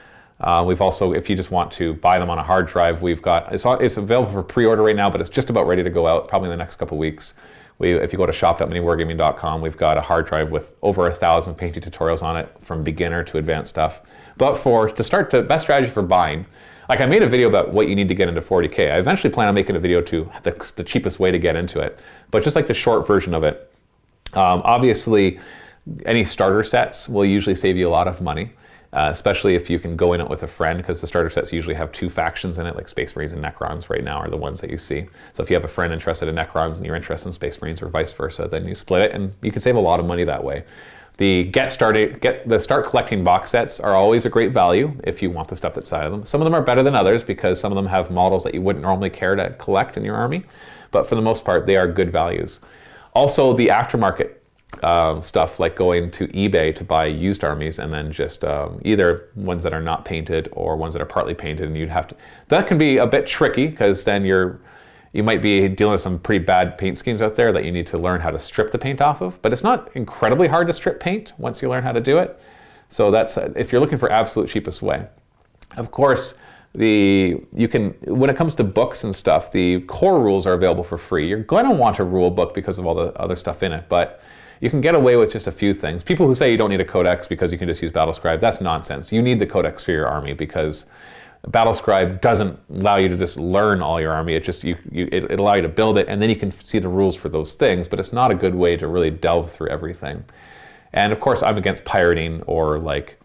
Uh, we've also, if you just want to buy them on a hard drive, we've got, it's, it's available for pre-order right now, but it's just about ready to go out probably in the next couple weeks. We, if you go to shop dot mini wargaming dot com, we've got a hard drive with over a thousand painting tutorials on it, from beginner to advanced stuff. But for, to start, the best strategy for buying, like I made a video about what you need to get into forty K. I eventually plan on making a video to the, the cheapest way to get into it, but just like the short version of it. Um, obviously, any starter sets will usually save you a lot of money. Uh, especially if you can go in it with a friend, because the starter sets usually have two factions in it, like Space Marines and Necrons right now are the ones that you see. So if you have a friend interested in Necrons and you're interested in Space Marines or vice versa, then you split it and you can save a lot of money that way. The get started, get the start collecting box sets are always a great value if you want the stuff that's out of them. Some of them are better than others because some of them have models that you wouldn't normally care to collect in your army, but for the most part, they are good values. Also, the aftermarket Um, stuff, like going to eBay to buy used armies and then just um, either ones that are not painted or ones that are partly painted, and you'd have to, that can be a bit tricky because then you're you might be dealing with some pretty bad paint schemes out there that you need to learn how to strip the paint off of, but it's not incredibly hard to strip paint once you learn how to do it. So that's if you're looking for absolute cheapest way. Of course, The, you can, when it comes to books and stuff, the core rules are available for free. You're going to want a rule book because of all the other stuff in it, but you can get away with just a few things. People who say you don't need a codex because you can just use Battlescribe, that's nonsense. You need the codex for your army because Battlescribe doesn't allow you to just learn all your army. It just, you, you, it, it allows you to build it, and then you can see the rules for those things, but it's not a good way to really delve through everything. And of course, I'm against pirating or like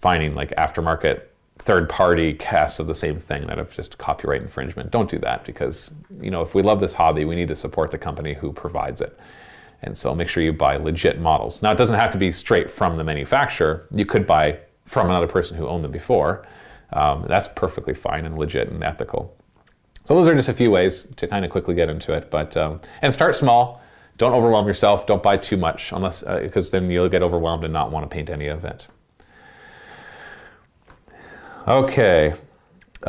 finding like aftermarket third-party casts of the same thing that have just copyright infringement. Don't do that, because you know, if we love this hobby, we need to support the company who provides it. And so make sure you buy legit models. Now, it doesn't have to be straight from the manufacturer. You could buy from another person who owned them before. Um, that's perfectly fine and legit and ethical. So those are just a few ways to kind of quickly get into it. But um, and start small. Don't overwhelm yourself. Don't buy too much, unless uh, because then you'll get overwhelmed and not want to paint any of it. Okay,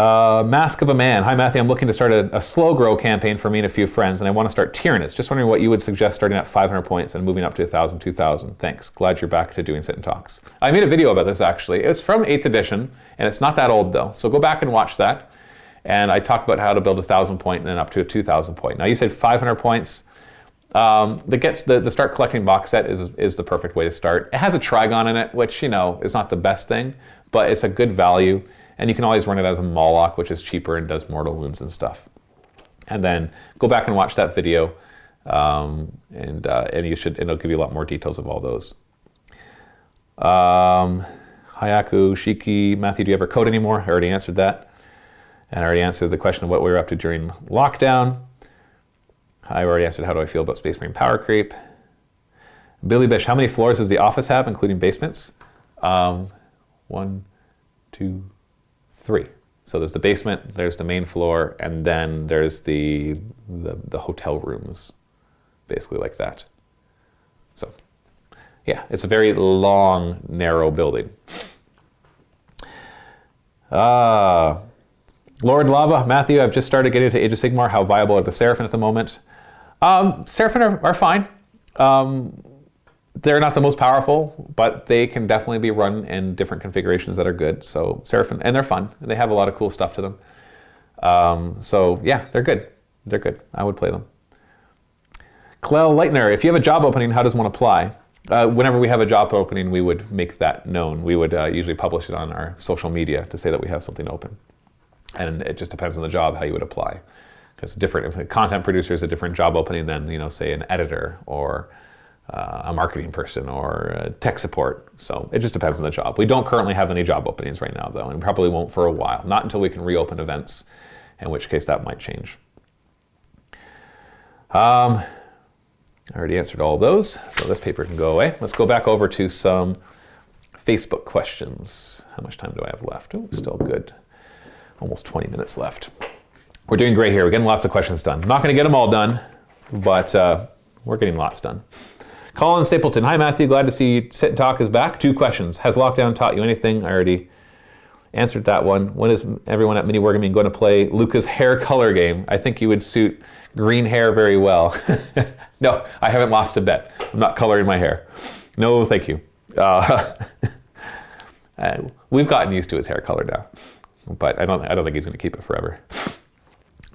uh, Mask of a Man. Hi Matthew, I'm looking to start a, a slow grow campaign for me and a few friends, and I want to start Tyranids. Just wondering what you would suggest, starting at five hundred points and moving up to one thousand, two thousand. Thanks, glad you're back to doing sit and talks. I made a video about this actually. It's from eighth edition, and it's not that old though. So go back and watch that. And I talked about how to build a one thousand point and then up to a two thousand point. Now you said five hundred points. Um, the, gets, the, the start collecting box set is, is the perfect way to start. It has a Trigon in it, which, you know, is not the best thing, but it's a good value, and you can always run it as a Moloch, which is cheaper and does mortal wounds and stuff. And then go back and watch that video, um, and, uh, and you should, and it'll give you a lot more details of all those. Um, Hayaku, Shiki, Matthew, do you ever code anymore? I already answered that. And I already answered the question of what we were up to during lockdown. I already answered how do I feel about Space Marine power creep. Billy Bish, how many floors does the office have, including basements? Um, One, two, three. So there's the basement, there's the main floor, and then there's the, the the hotel rooms, basically like that. So, yeah, it's a very long, narrow building. Uh, Lord Lava, Matthew, I've just started getting into Age of Sigmar. How viable are the Seraphin at the moment? Um, Seraphin are, are fine. Um, They're not the most powerful, but they can definitely be run in different configurations that are good. So Seraphin, and they're fun. They have a lot of cool stuff to them. Um, so yeah, they're good. They're good. I would play them. Clell Lightner, if you have a job opening, how does one apply? Uh, whenever we have a job opening, we would make that known. We would uh, usually publish it on our social media to say that we have something open. And it just depends on the job, how you would apply. Because different, if a content producer is a different job opening than, you know, say an editor or uh, a marketing person or uh, tech support. So it just depends on the job. We don't currently have any job openings right now, though, and probably won't for a while. Not until we can reopen events, in which case that might change. Um, I already answered all those, so this paper can go away. Let's go back over to some Facebook questions. How much time do I have left? Oh, still good. Almost twenty minutes left. We're doing great here. We're getting lots of questions done. I'm not going to get them all done, but uh, we're getting lots done. Colin Stapleton. Hi, Matthew. Glad to see Sit and Talk is back. Two questions. Has lockdown taught you anything? I already answered that one. When is everyone at MiniWarGaming going to play Luca's hair color game? I think you would suit green hair very well. No, I haven't lost a bet. I'm not coloring my hair. No, thank you. Uh, we've gotten used to his hair color now, but I don't, I don't think he's going to keep it forever.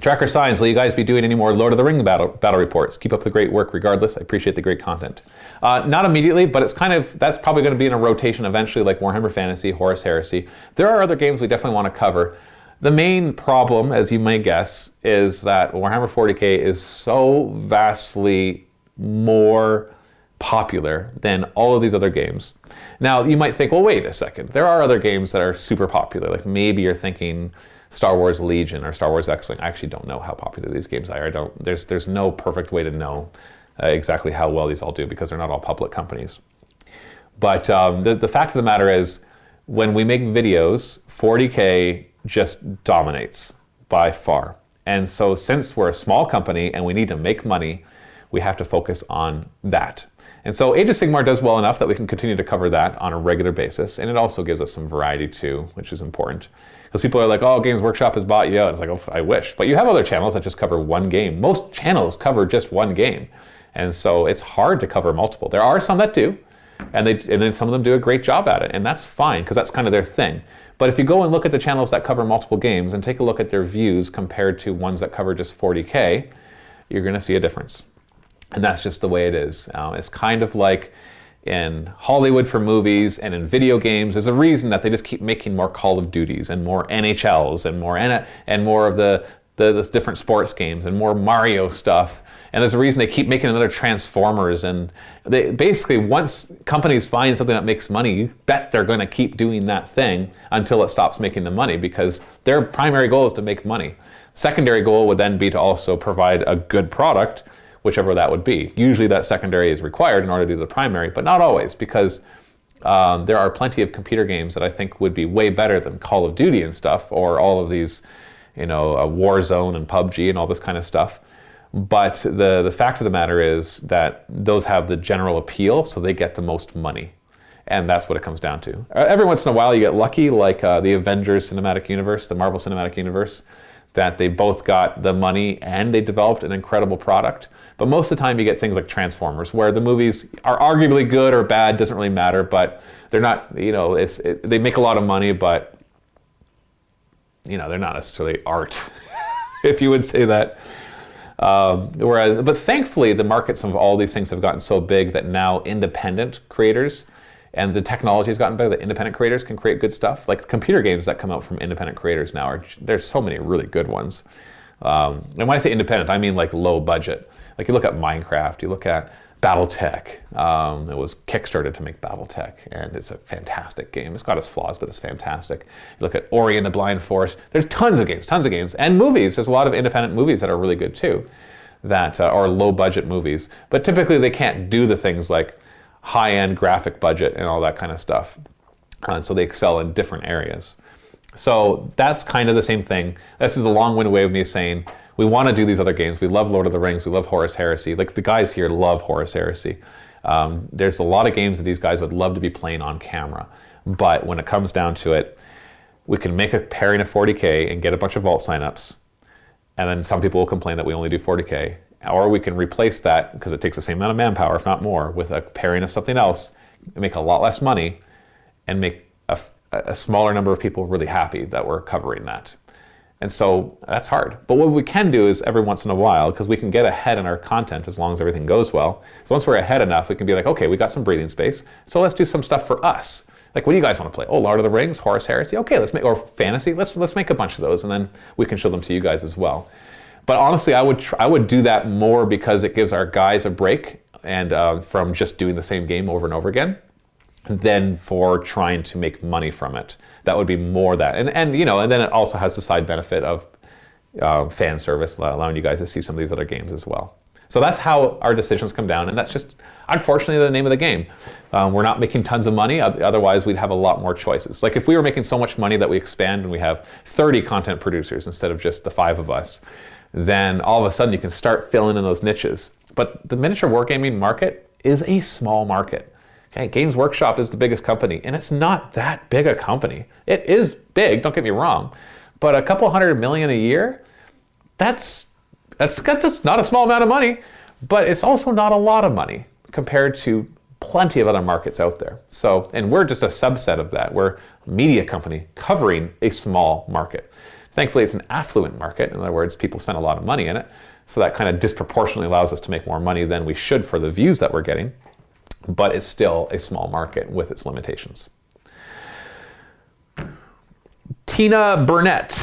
Tracker Signs, will you guys be doing any more Lord of the Ring battle, battle reports? Keep up the great work regardless. I appreciate the great content. Uh, not immediately, but it's kind of, that's probably going to be in a rotation eventually, like Warhammer Fantasy, Horus Heresy. There are other games we definitely want to cover. The main problem, as you may guess, is that Warhammer forty K is so vastly more popular than all of these other games. Now, you might think, well, wait a second. There are other games that are super popular. Like maybe you're thinking Star Wars Legion or Star Wars X-Wing. I actually don't know how popular these games are. I don't, there's, there's no perfect way to know uh, exactly how well these all do because they're not all public companies. But um, the, the fact of the matter is, when we make videos, forty K just dominates by far. And so since we're a small company and we need to make money, we have to focus on that. And so Age of Sigmar does well enough that we can continue to cover that on a regular basis. And it also gives us some variety too, which is important. Because people are like, oh, Games Workshop has bought you out. It's like, oh, I wish. But you have other channels that just cover one game. Most channels cover just one game. And so it's hard to cover multiple. There are some that do. And, they, and then some of them do a great job at it. And that's fine, because that's kind of their thing. But if you go and look at the channels that cover multiple games and take a look at their views compared to ones that cover just forty K, you're going to see a difference. And that's just the way it is. Um, it's kind of like in Hollywood for movies and in video games, there's a reason that they just keep making more Call of Duties and more N H Ls and more N and more of the, the, the different sports games and more Mario stuff. And there's a reason they keep making another Transformers. And they basically, once companies find something that makes money, you bet they're going to keep doing that thing until it stops making the money, because their primary goal is to make money. Secondary goal would then be to also provide a good product, whichever that would be. Usually that secondary is required in order to do the primary, but not always, because um, there are plenty of computer games that I think would be way better than Call of Duty and stuff, or all of these, you know, uh, Warzone and P U B G and all this kind of stuff. But the, the fact of the matter is that those have the general appeal, so they get the most money. And that's what it comes down to. Every once in a while you get lucky, like uh, the Avengers Cinematic Universe, the Marvel Cinematic Universe, that they both got the money and they developed an incredible product. But most of the time you get things like Transformers, where the movies are arguably good or bad, doesn't really matter, but they're not, you know, it's, it, they make a lot of money, but, you know, they're not necessarily art, if you would say that. Um, whereas, but thankfully the markets of all these things have gotten so big that now independent creators, and the technology has gotten better, that independent creators can create good stuff. Like computer games that come out from independent creators now, are, there's so many really good ones. Um, and when I say independent, I mean like low budget. Like you look at Minecraft, you look at Battletech. Um, it was kickstarted to make Battletech, and it's a fantastic game. It's got its flaws, but it's fantastic. You look at Ori and the Blind Forest. There's tons of games, tons of games. And movies, there's a lot of independent movies that are really good too, that uh, are low budget movies. But typically they can't do the things like high-end graphic budget and all that kind of stuff. Uh, so they excel in different areas. So that's kind of the same thing. This is a long-winded way of me saying, we want to do these other games. We love Lord of the Rings. We love Horus Heresy. Like the guys here love Horus Heresy. Um, there's a lot of games that these guys would love to be playing on camera. But when it comes down to it, we can make a pairing of forty K and get a bunch of vault signups. And then some people will complain that we only do forty K. Or we can replace that, because it takes the same amount of manpower, if not more, with a pairing of something else, make a lot less money, and make a, a smaller number of people really happy that we're covering that. And so that's hard. But what we can do is every once in a while, because we can get ahead in our content as long as everything goes well. So once we're ahead enough, we can be like, okay, we got some breathing space. So let's do some stuff for us. Like, what do you guys want to play? Oh, Lord of the Rings, Horus Heresy. Okay, let's make, or fantasy. Let's let's make a bunch of those, and then we can show them to you guys as well. But honestly, I would try, I would do that more because it gives our guys a break and uh, from just doing the same game over and over again, than for trying to make money from it. That would be more that, and and you know, and then it also has the side benefit of uh, fan service, allowing you guys to see some of these other games as well. So that's how our decisions come down, and that's just, unfortunately, the name of the game. Um, we're not making tons of money, otherwise we'd have a lot more choices. Like if we were making so much money that we expand and we have thirty content producers instead of just the five of us, then all of a sudden you can start filling in those niches. But the miniature wargaming market is a small market. Okay, Games Workshop is the biggest company, and it's not that big a company. It is big, don't get me wrong, but a couple hundred million a year, that's That's, that's not a small amount of money, but it's also not a lot of money compared to plenty of other markets out there. So, and we're just a subset of that. We're a media company covering a small market. Thankfully, it's an affluent market. In other words, people spend a lot of money in it. So that kind of disproportionately allows us to make more money than we should for the views that we're getting. But it's still a small market with its limitations. Tina Burnett.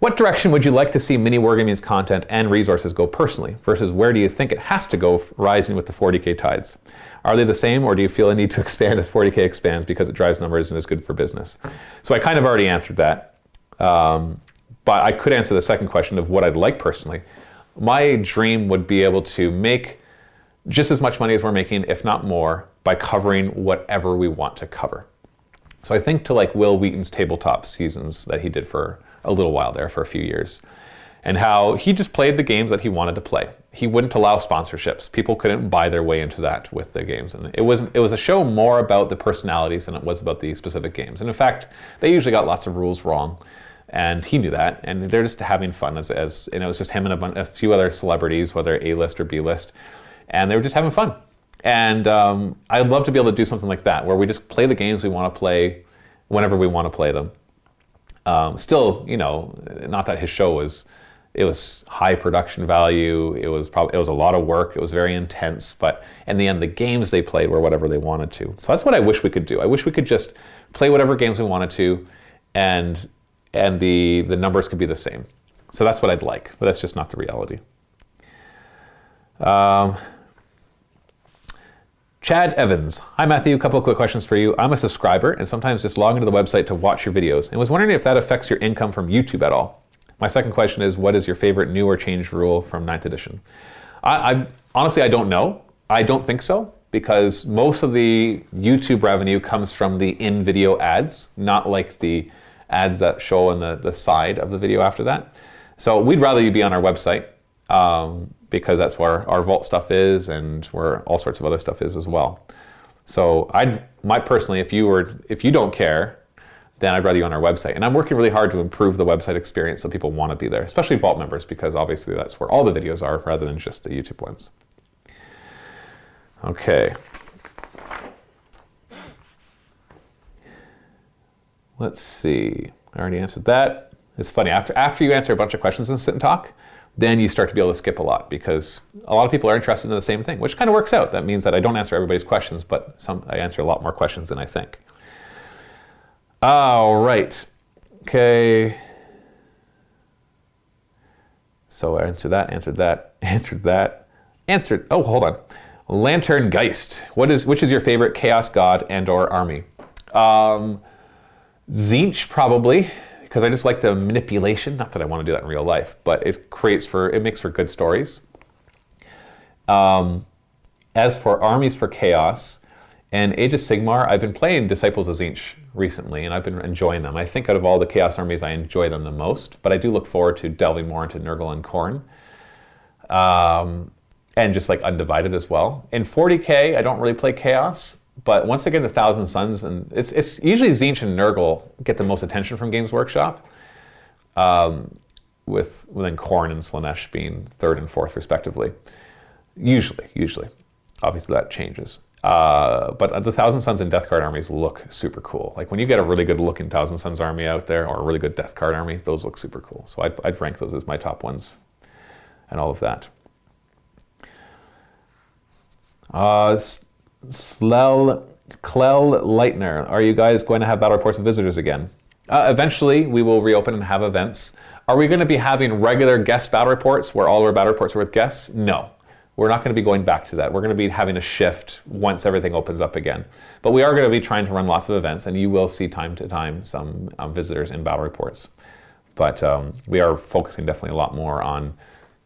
What direction would you like to see Mini Wargaming's content and resources go personally, versus where do you think it has to go rising with the forty K tides? Are they the same, or do you feel a need to expand as forty K expands because it drives numbers and is good for business? So I kind of already answered that, um, but I could answer the second question of what I'd like personally. My dream would be able to make just as much money as we're making, if not more, by covering whatever we want to cover. So I think to like Will Wheaton's tabletop seasons that he did for a little while there for a few years, and how he just played the games that he wanted to play. He wouldn't allow sponsorships. People couldn't buy their way into that with their games. And it wasn't, it was a show more about the personalities than it was about the specific games. And in fact, they usually got lots of rules wrong, and he knew that, and they're just having fun as, as and it was just him and a, bunch, a few other celebrities, whether A-list or B-list, and they were just having fun. And um, I'd love to be able to do something like that, where we just play the games we want to play whenever we want to play them. Um, still, you know, not that his show was, it was high production value, it was probably, it was a lot of work, it was very intense, but in the end, the games they played were whatever they wanted to. So that's what I wish we could do. I wish we could just play whatever games we wanted to, and and the, the numbers could be the same. So that's what I'd like, but that's just not the reality. Um, Chad Evans. Hi Matthew, a couple of quick questions for you. I'm a subscriber and sometimes just log into the website to watch your videos, and was wondering if that affects your income from YouTube at all. My second question is, what is your favorite new or changed rule from ninth edition? I, I honestly, I don't know. I don't think so, because most of the YouTube revenue comes from the in-video ads, not like the ads that show on the, the side of the video after that. So we'd rather you be on our website. Um, because that's where our vault stuff is and where all sorts of other stuff is as well. So I'd, my personally, if you were, if you don't care, then I'd rather you on our website. And I'm working really hard to improve the website experience so people want to be there, especially vault members, because obviously that's where all the videos are rather than just the YouTube ones. Okay. Let's see, I already answered that. It's funny, after, after you answer a bunch of questions in Sit and Talk, then you start to be able to skip a lot, because a lot of people are interested in the same thing, which kind of works out. That means that I don't answer everybody's questions, but some, I answer a lot more questions than I think. All right, okay. So I answered that, answered that, answered that, answered, oh, hold on. Lantern Geist, what is, which is your favorite Chaos God and or army? Um, Tzeentch, probably. Because I just like the manipulation, not that I want to do that in real life, but it creates for, it makes for good stories. Um, as for Armies for Chaos and Age of Sigmar, I've been playing Disciples of Tzeentch recently, and I've been enjoying them. I think out of all the Chaos armies, I enjoy them the most, but I do look forward to delving more into Nurgle and Khorne, um, and just like Undivided as well. In forty K, I don't really play Chaos. But once again, the Thousand Sons, and it's, it's usually Tzeentch and Nurgle get the most attention from Games Workshop, um, with then Khorne and Slaanesh being third and fourth respectively. Usually, usually. Obviously that changes. Uh, but the Thousand Sons and Death Guard armies look super cool. Like when you get a really good looking Thousand Sons army out there, or a really good Death Guard army, those look super cool. So I'd, I'd rank those as my top ones and all of that. Uh, Slel, Clell Lightner, are you guys going to have battle reports with visitors again? Uh, eventually, we will reopen and have events. Are we going to be having regular guest battle reports where all of our battle reports are with guests? No. We're not going to be going back to that. We're going to be having a shift once everything opens up again. But we are going to be trying to run lots of events, and you will see time to time some um, visitors in battle reports. But um, we are focusing definitely a lot more on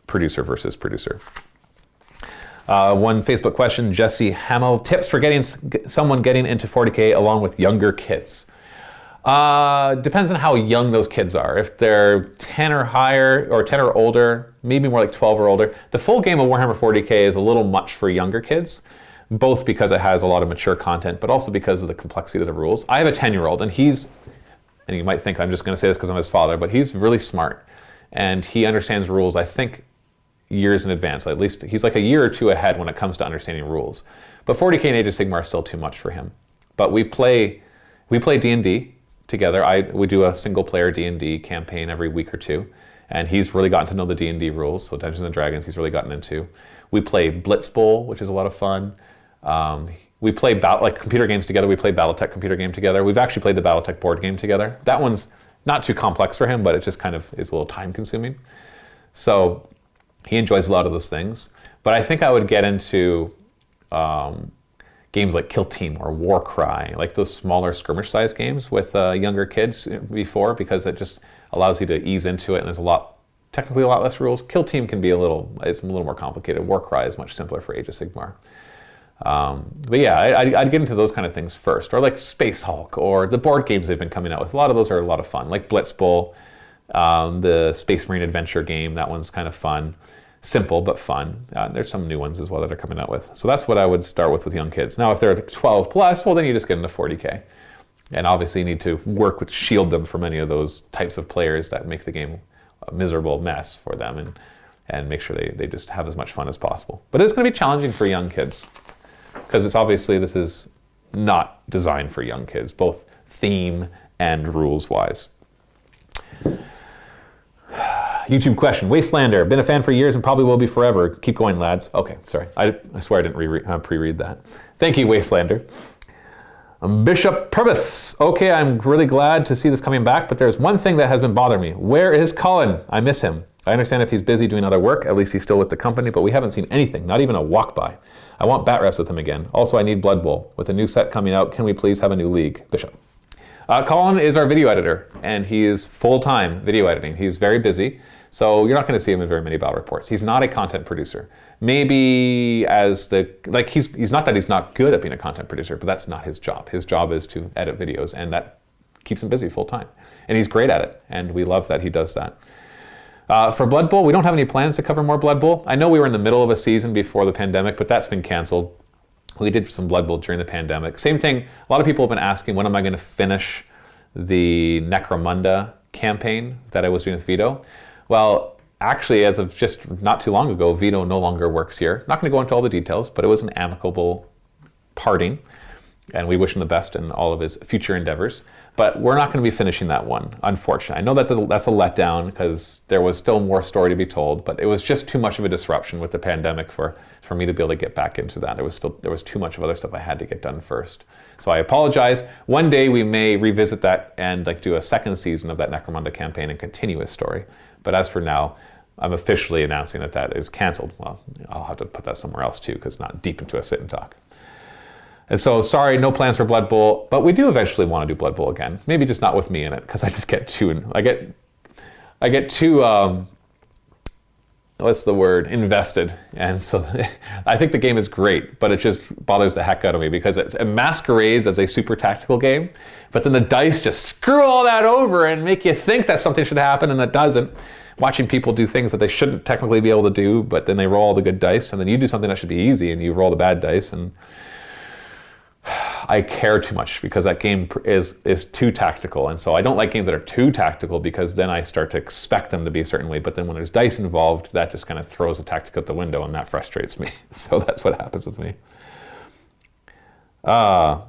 producer versus producer. Uh, one Facebook question, Jesse Hamill, tips for getting someone getting into forty K along with younger kids. Uh, depends on how young those kids are. If they're ten or higher, or ten or older, maybe more like twelve or older. The full game of Warhammer forty K is a little much for younger kids, both because it has a lot of mature content, but also because of the complexity of the rules. I have a ten-year-old, and he's, and you might think I'm just going to say this because I'm his father, but he's really smart, and he understands rules, I think, years in advance. At least he's like a year or two ahead when it comes to understanding rules. But forty K and Age of Sigmar are still too much for him. But we play, we play D and D. Together, I, we do a single-player D and D campaign every week or two, and he's really gotten to know the D and D rules. So Dungeons and Dragons, he's really gotten into. We play Blitz Bowl, which is a lot of fun. Um, we play bat like computer games together. We play Battletech computer game together. We've actually played the Battletech board game together. That one's not too complex for him, but it just kind of is a little time-consuming. So he enjoys a lot of those things. But I think I would get into Um, games like Kill Team or War Cry, like those smaller skirmish-sized games with uh, younger kids before, because it just allows you to ease into it, and there's a lot, technically a lot less rules. Kill Team can be a little, it's a little more complicated. War Cry is much simpler for Age of Sigmar. Um, but yeah, I, I'd get into those kind of things first, or like Space Hulk, or the board games they've been coming out with. A lot of those are a lot of fun, like Blitz Bowl, um, the Space Marine Adventure game, that one's kind of fun. Simple, but fun. Uh, there's some new ones as well that are coming out with. So that's what I would start with with young kids. Now, if they're twelve plus, well, then you just get into forty K. And obviously you need to work with, shield them from any of those types of players that make the game a miserable mess for them, and, and make sure they, they just have as much fun as possible. But it's going to be challenging for young kids, because it's obviously, this is not designed for young kids, both theme and rules-wise. YouTube question, Wastelander, been a fan for years and probably will be forever. Keep going, lads. Okay, sorry. I, I swear I didn't re uh, pre-read that. Thank you, Wastelander. Um, Bishop Purvis. Okay, I'm really glad to see this coming back, but there's one thing that has been bothering me. Where is Colin? I miss him. I understand if he's busy doing other work, at least he's still with the company, but we haven't seen anything, not even a walk-by. I want bat reps with him again. Also, I need Blood Bowl. With a new set coming out, can we please have a new league? Bishop. Uh, Colin is our video editor, and he is full-time video editing. He's very busy. So you're not going to see him in very many battle reports. He's not a content producer. Maybe as the, like he's, he's not that he's not good at being a content producer, but that's not his job. His job is to edit videos, and that keeps him busy full time. And he's great at it, and we love that he does that. Uh, for Blood Bowl, we don't have any plans to cover more Blood Bowl. I know we were in the middle of a season before the pandemic, but that's been canceled. We did some Blood Bowl during the pandemic. Same thing, a lot of people have been asking, when am I going to finish the Necromunda campaign that I was doing with Vito? Well, actually, as of just not too long ago, Vito no longer works here. Not going to go into all the details, but it was an amicable parting, and we wish him the best in all of his future endeavors. But we're not going to be finishing that one, unfortunately. I know that's a, that's a letdown, because there was still more story to be told, but it was just too much of a disruption with the pandemic for, for me to be able to get back into that. There was still, there was too much of other stuff I had to get done first. So I apologize. One day we may revisit that and like do a second season of that Necromunda campaign and continue his story. But as for now, I'm officially announcing that that is canceled. Well, I'll have to put that somewhere else too, because it's not deep into a sit and talk. And so, sorry, no plans for Blood Bowl, but we do eventually want to do Blood Bowl again. Maybe just not with me in it, because I just get too, I get, I get too, um, what's the word, invested. And so I think the game is great, but it just bothers the heck out of me, because it's, it masquerades as a super tactical game, but then the dice just screw all that over and make you think that something should happen and it doesn't. Watching people do things that they shouldn't technically be able to do, but then they roll all the good dice, and then you do something that should be easy and you roll the bad dice. And I care too much, because that game is, is too tactical. And so I don't like games that are too tactical, because then I start to expect them to be a certain way. But then when there's dice involved, that just kind of throws the tactic out the window, and that frustrates me. So that's what happens with me. Uh,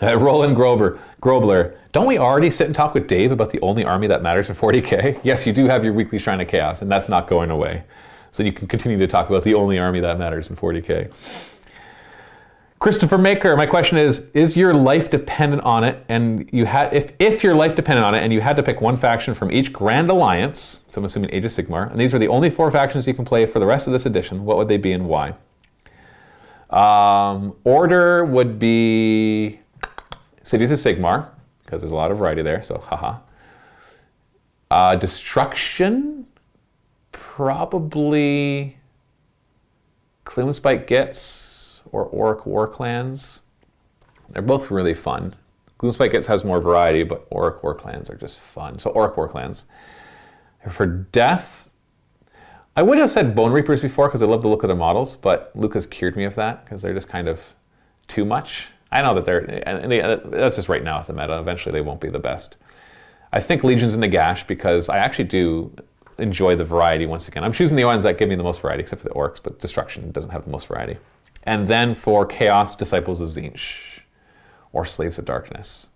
Roland Grobler, Grobler, don't we already sit and talk with Dave about the only army that matters in forty K? Yes, you do have your weekly Shrine of Chaos, and that's not going away. So you can continue to talk about the only army that matters in forty K. Christopher Maker, my question is, is your life dependent on it? And you had, if, if your life depended on it and you had to pick one faction from each Grand Alliance, so I'm assuming Age of Sigmar, and these were the only four factions you can play for the rest of this edition, what would they be and why? Um, order would be Cities of Sigmar, because there's a lot of variety there, so haha. Uh, destruction, probably Gloomspite Gets, or Orc War Clans. They're both really fun. Gloomspite Gets has more variety, but Orc War Clans are just fun. So Orc War Clans. And for death, I would have said Bone Reapers before because I love the look of their models, but Luca's cured me of that because they're just kind of too much. I know that they're, and they, that's just right now at the meta. Eventually they won't be the best. I think Legion's in the gash because I actually do enjoy the variety once again. I'm choosing the ones that give me the most variety, except for the Orcs, but Destruction doesn't have the most variety. And then for Chaos, Disciples of Tzeentch, or Slaves of Darkness.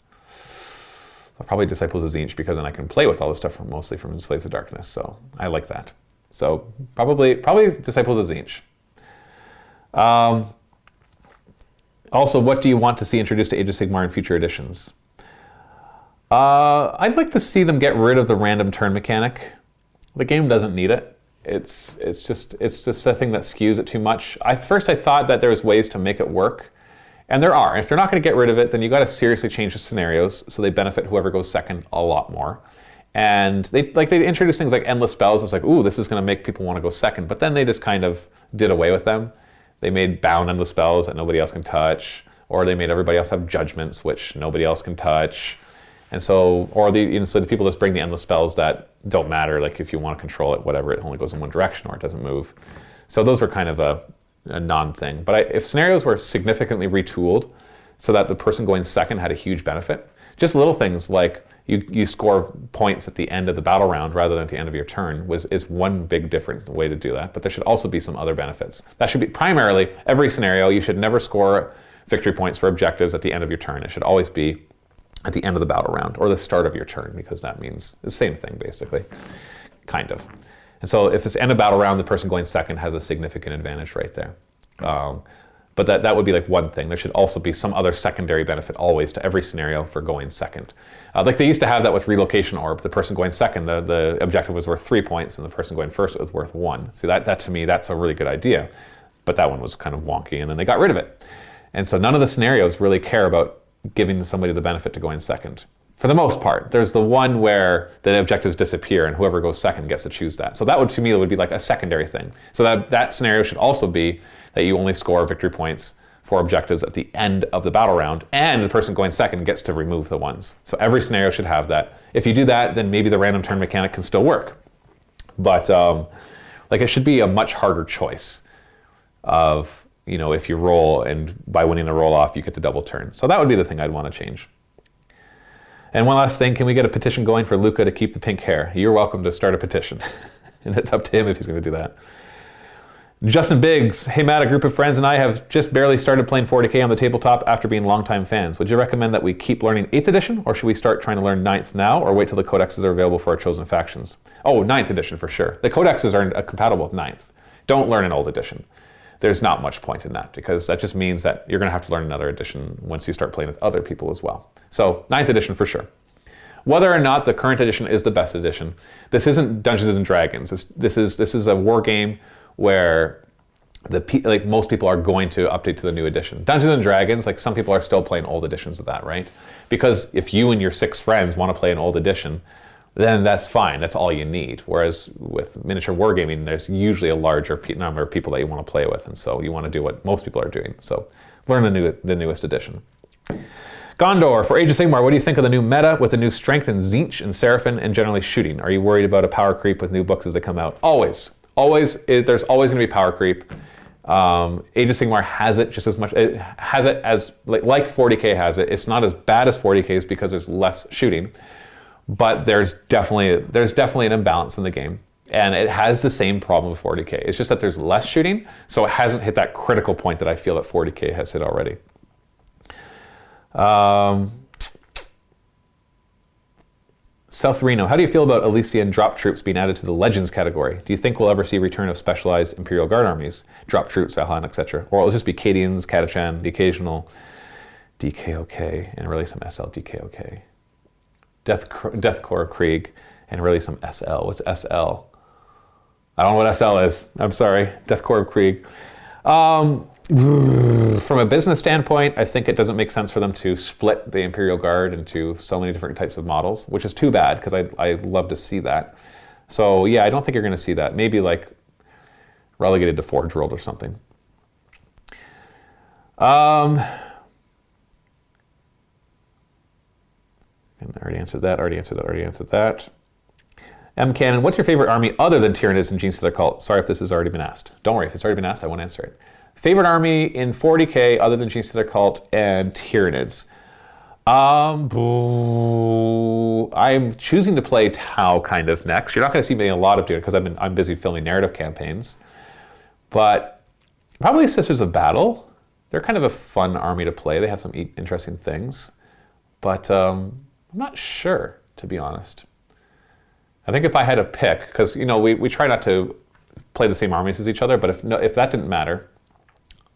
I'll probably Disciples of Tzeentch because then I can play with all this stuff from, mostly from Slaves of Darkness, so I like that. So probably probably Disciples of Tzeentch. Um, also, what do you want to see introduced to Age of Sigmar in future editions? Uh, I'd like to see them get rid of the random turn mechanic. The game doesn't need it. It's it's just it's just a thing that skews it too much. I first I thought that there was ways to make it work, and there are. If they're not going to get rid of it, then you got to seriously change the scenarios so they benefit whoever goes second a lot more. And they like they introduce things like endless spells. It's like, ooh, this is going to make people want to go second. But then they just kind of did away with them. They made bound endless spells that nobody else can touch, or they made everybody else have judgments which nobody else can touch. And so, or the, you know, so the people just bring the endless spells that don't matter, like if you want to control it, whatever, it only goes in one direction or it doesn't move. So those were kind of a, a non-thing. But I, if scenarios were significantly retooled so that the person going second had a huge benefit, just little things like you, you score points at the end of the battle round rather than at the end of your turn was is one big different way to do that. But there should also be some other benefits. That should be primarily every scenario. You should never score victory points for objectives at the end of your turn. It should always be at the end of the battle round, or the start of your turn, because that means the same thing, basically, kind of. And so if it's end of battle round, the person going second has a significant advantage right there. Um, but that, that would be like one thing. There should also be some other secondary benefit always to every scenario for going second. Uh, like they used to have that with relocation orb. The person going second, the, the objective was worth three points, and the person going first was worth one. See, that, that to me, that's a really good idea. But that one was kind of wonky, and then they got rid of it. And so none of the scenarios really care about giving somebody the benefit to go in second. For the most part, there's the one where the objectives disappear and whoever goes second gets to choose that. So that would, to me, would be like a secondary thing. So that, that scenario should also be that you only score victory points for objectives at the end of the battle round, and the person going second gets to remove the ones. So every scenario should have that. If you do that, then maybe the random turn mechanic can still work. But um, like it should be a much harder choice of, you know, if you roll, and by winning the roll-off, you get the double turn. So that would be the thing I'd want to change. And one last thing, can we get a petition going for Luca to keep the pink hair? You're welcome to start a petition. And it's up to him if he's going to do that. Justin Biggs, hey Matt, a group of friends and I have just barely started playing forty K on the tabletop after being longtime fans. Would you recommend that we keep learning eighth edition, or should we start trying to learn ninth now, or wait till the codexes are available for our chosen factions? Oh, ninth edition for sure. The codexes are compatible with ninth. Don't learn an old edition. There's not much point in that, because that just means that you're going to have to learn another edition once you start playing with other people as well. So ninth edition for sure. Whether or not the current edition is the best edition, this isn't Dungeons and Dragons. This, this, is, this is a war game where the pe like most people are going to update to the new edition. Dungeons and Dragons, like some people are still playing old editions of that, right? Because if you and your six friends want to play an old edition, then that's fine, that's all you need. Whereas with miniature wargaming, there's usually a larger number of people that you want to play with, and so you want to do what most people are doing. So learn the, new, the newest edition. Gondor, for Age of Sigmar, what do you think of the new meta with the new strength in Tzeentch and Seraphin and generally shooting? Are you worried about a power creep with new books as they come out? Always, always, is, there's always gonna be power creep. Um, Age of Sigmar has it just as much, it has it as, like, like forty K has it. It's not as bad as forty K's because there's less shooting. But there's definitely, there's definitely an imbalance in the game. And it has the same problem with forty K. It's just that there's less shooting, so it hasn't hit that critical point that I feel that forty K has hit already. Um, South Reno, how do you feel about Elysian drop troops being added to the Legends category? Do you think we'll ever see a return of specialized Imperial Guard armies? Drop troops, Valhan, et cetera. Or it'll just be Cadians, Catachan, the occasional D K O K, and really some S L D K O K. Death, Death Corps of Krieg, and really some S L. What's S L? I don't know what S L is. I'm sorry. Death Corps of Krieg. Um, from a business standpoint, I think it doesn't make sense for them to split the Imperial Guard into so many different types of models, which is too bad, because I I love to see that. So yeah, I don't think you're going to see that. Maybe like relegated to Forge World or something. Um, and I already answered that, already answered that, already answered that. M. Cannon, what's your favorite army other than Tyranids and Genestealer Cult? Sorry if this has already been asked. Don't worry, if it's already been asked, I won't answer it. Favorite army in forty K other than Genestealer Cult and Tyranids? Um, I'm choosing to play Tau kind of next. You're not going to see me a lot of doing it because I've been I'm busy filming narrative campaigns. But probably Sisters of Battle. They're kind of a fun army to play. They have some interesting things. But um, I'm not sure, to be honest. I think if I had a pick, because you know we, we try not to play the same armies as each other, but if no, if that didn't matter,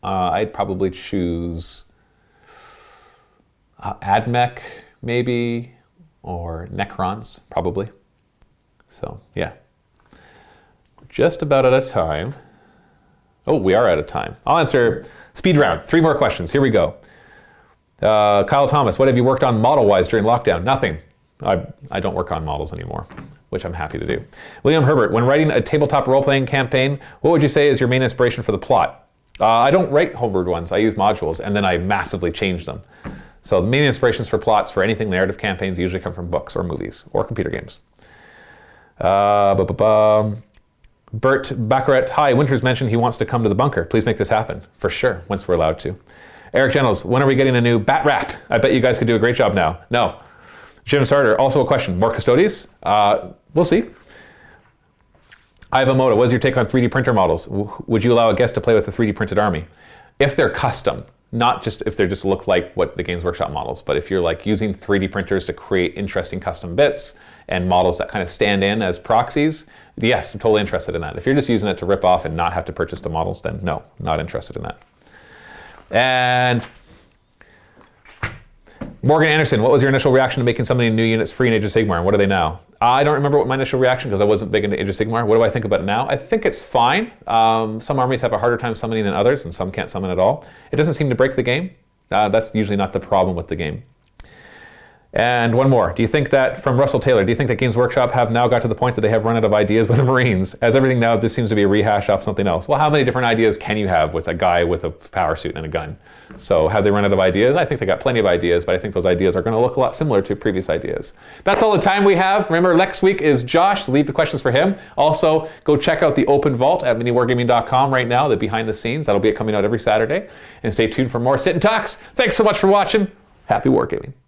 uh, I'd probably choose uh, Admech maybe, or Necrons probably. So yeah, just about out of time. Oh, we are out of time. I'll answer speed round. Three more questions. Here we go. Uh, Kyle Thomas, what have you worked on model-wise during lockdown? Nothing. I, I don't work on models anymore, which I'm happy to do. William Herbert, when writing a tabletop role-playing campaign, what would you say is your main inspiration for the plot? Uh, I don't write homebrew ones. I use modules, and then I massively change them. So the main inspirations for plots for anything narrative campaigns usually come from books or movies or computer games. Uh, ba -ba -ba. Bert Baccarat, hi, Winters mentioned he wants to come to the bunker. Please make this happen. For sure, once we're allowed to. Eric Gennels, when are we getting a new Bat Rap? I bet you guys could do a great job now. No. Jim Sarter, also a question. More custodies? Uh, we'll see. Ivan Moda, what is your take on three D printer models? W would you allow a guest to play with a three D printed army? If they're custom, not just if they just look like what the Games Workshop models, but if you're like using three D printers to create interesting custom bits and models that kind of stand in as proxies, yes, I'm totally interested in that. If you're just using it to rip off and not have to purchase the models, then no, not interested in that. And Morgan Anderson, what was your initial reaction to making so many new units free in Age of Sigmar, and what are they now? I don't remember what my initial reaction, because I wasn't big into Age of Sigmar. What do I think about it now? I think it's fine. Um, some armies have a harder time summoning than others, and some can't summon at all. It doesn't seem to break the game. Uh, that's usually not the problem with the game. And one more. Do you think that, from Russell Taylor, do you think that Games Workshop have now got to the point that they have run out of ideas with the Marines? As everything now, this seems to be a rehash off something else. Well, how many different ideas can you have with a guy with a power suit and a gun? So have they run out of ideas? I think they got plenty of ideas, but I think those ideas are going to look a lot similar to previous ideas. That's all the time we have. Remember, next week is Josh. Leave the questions for him. Also, go check out the Open Vault at mini war gaming dot com right now, the behind the scenes. That'll be coming out every Saturday. And stay tuned for more Sit and Talks. Thanks so much for watching. Happy wargaming.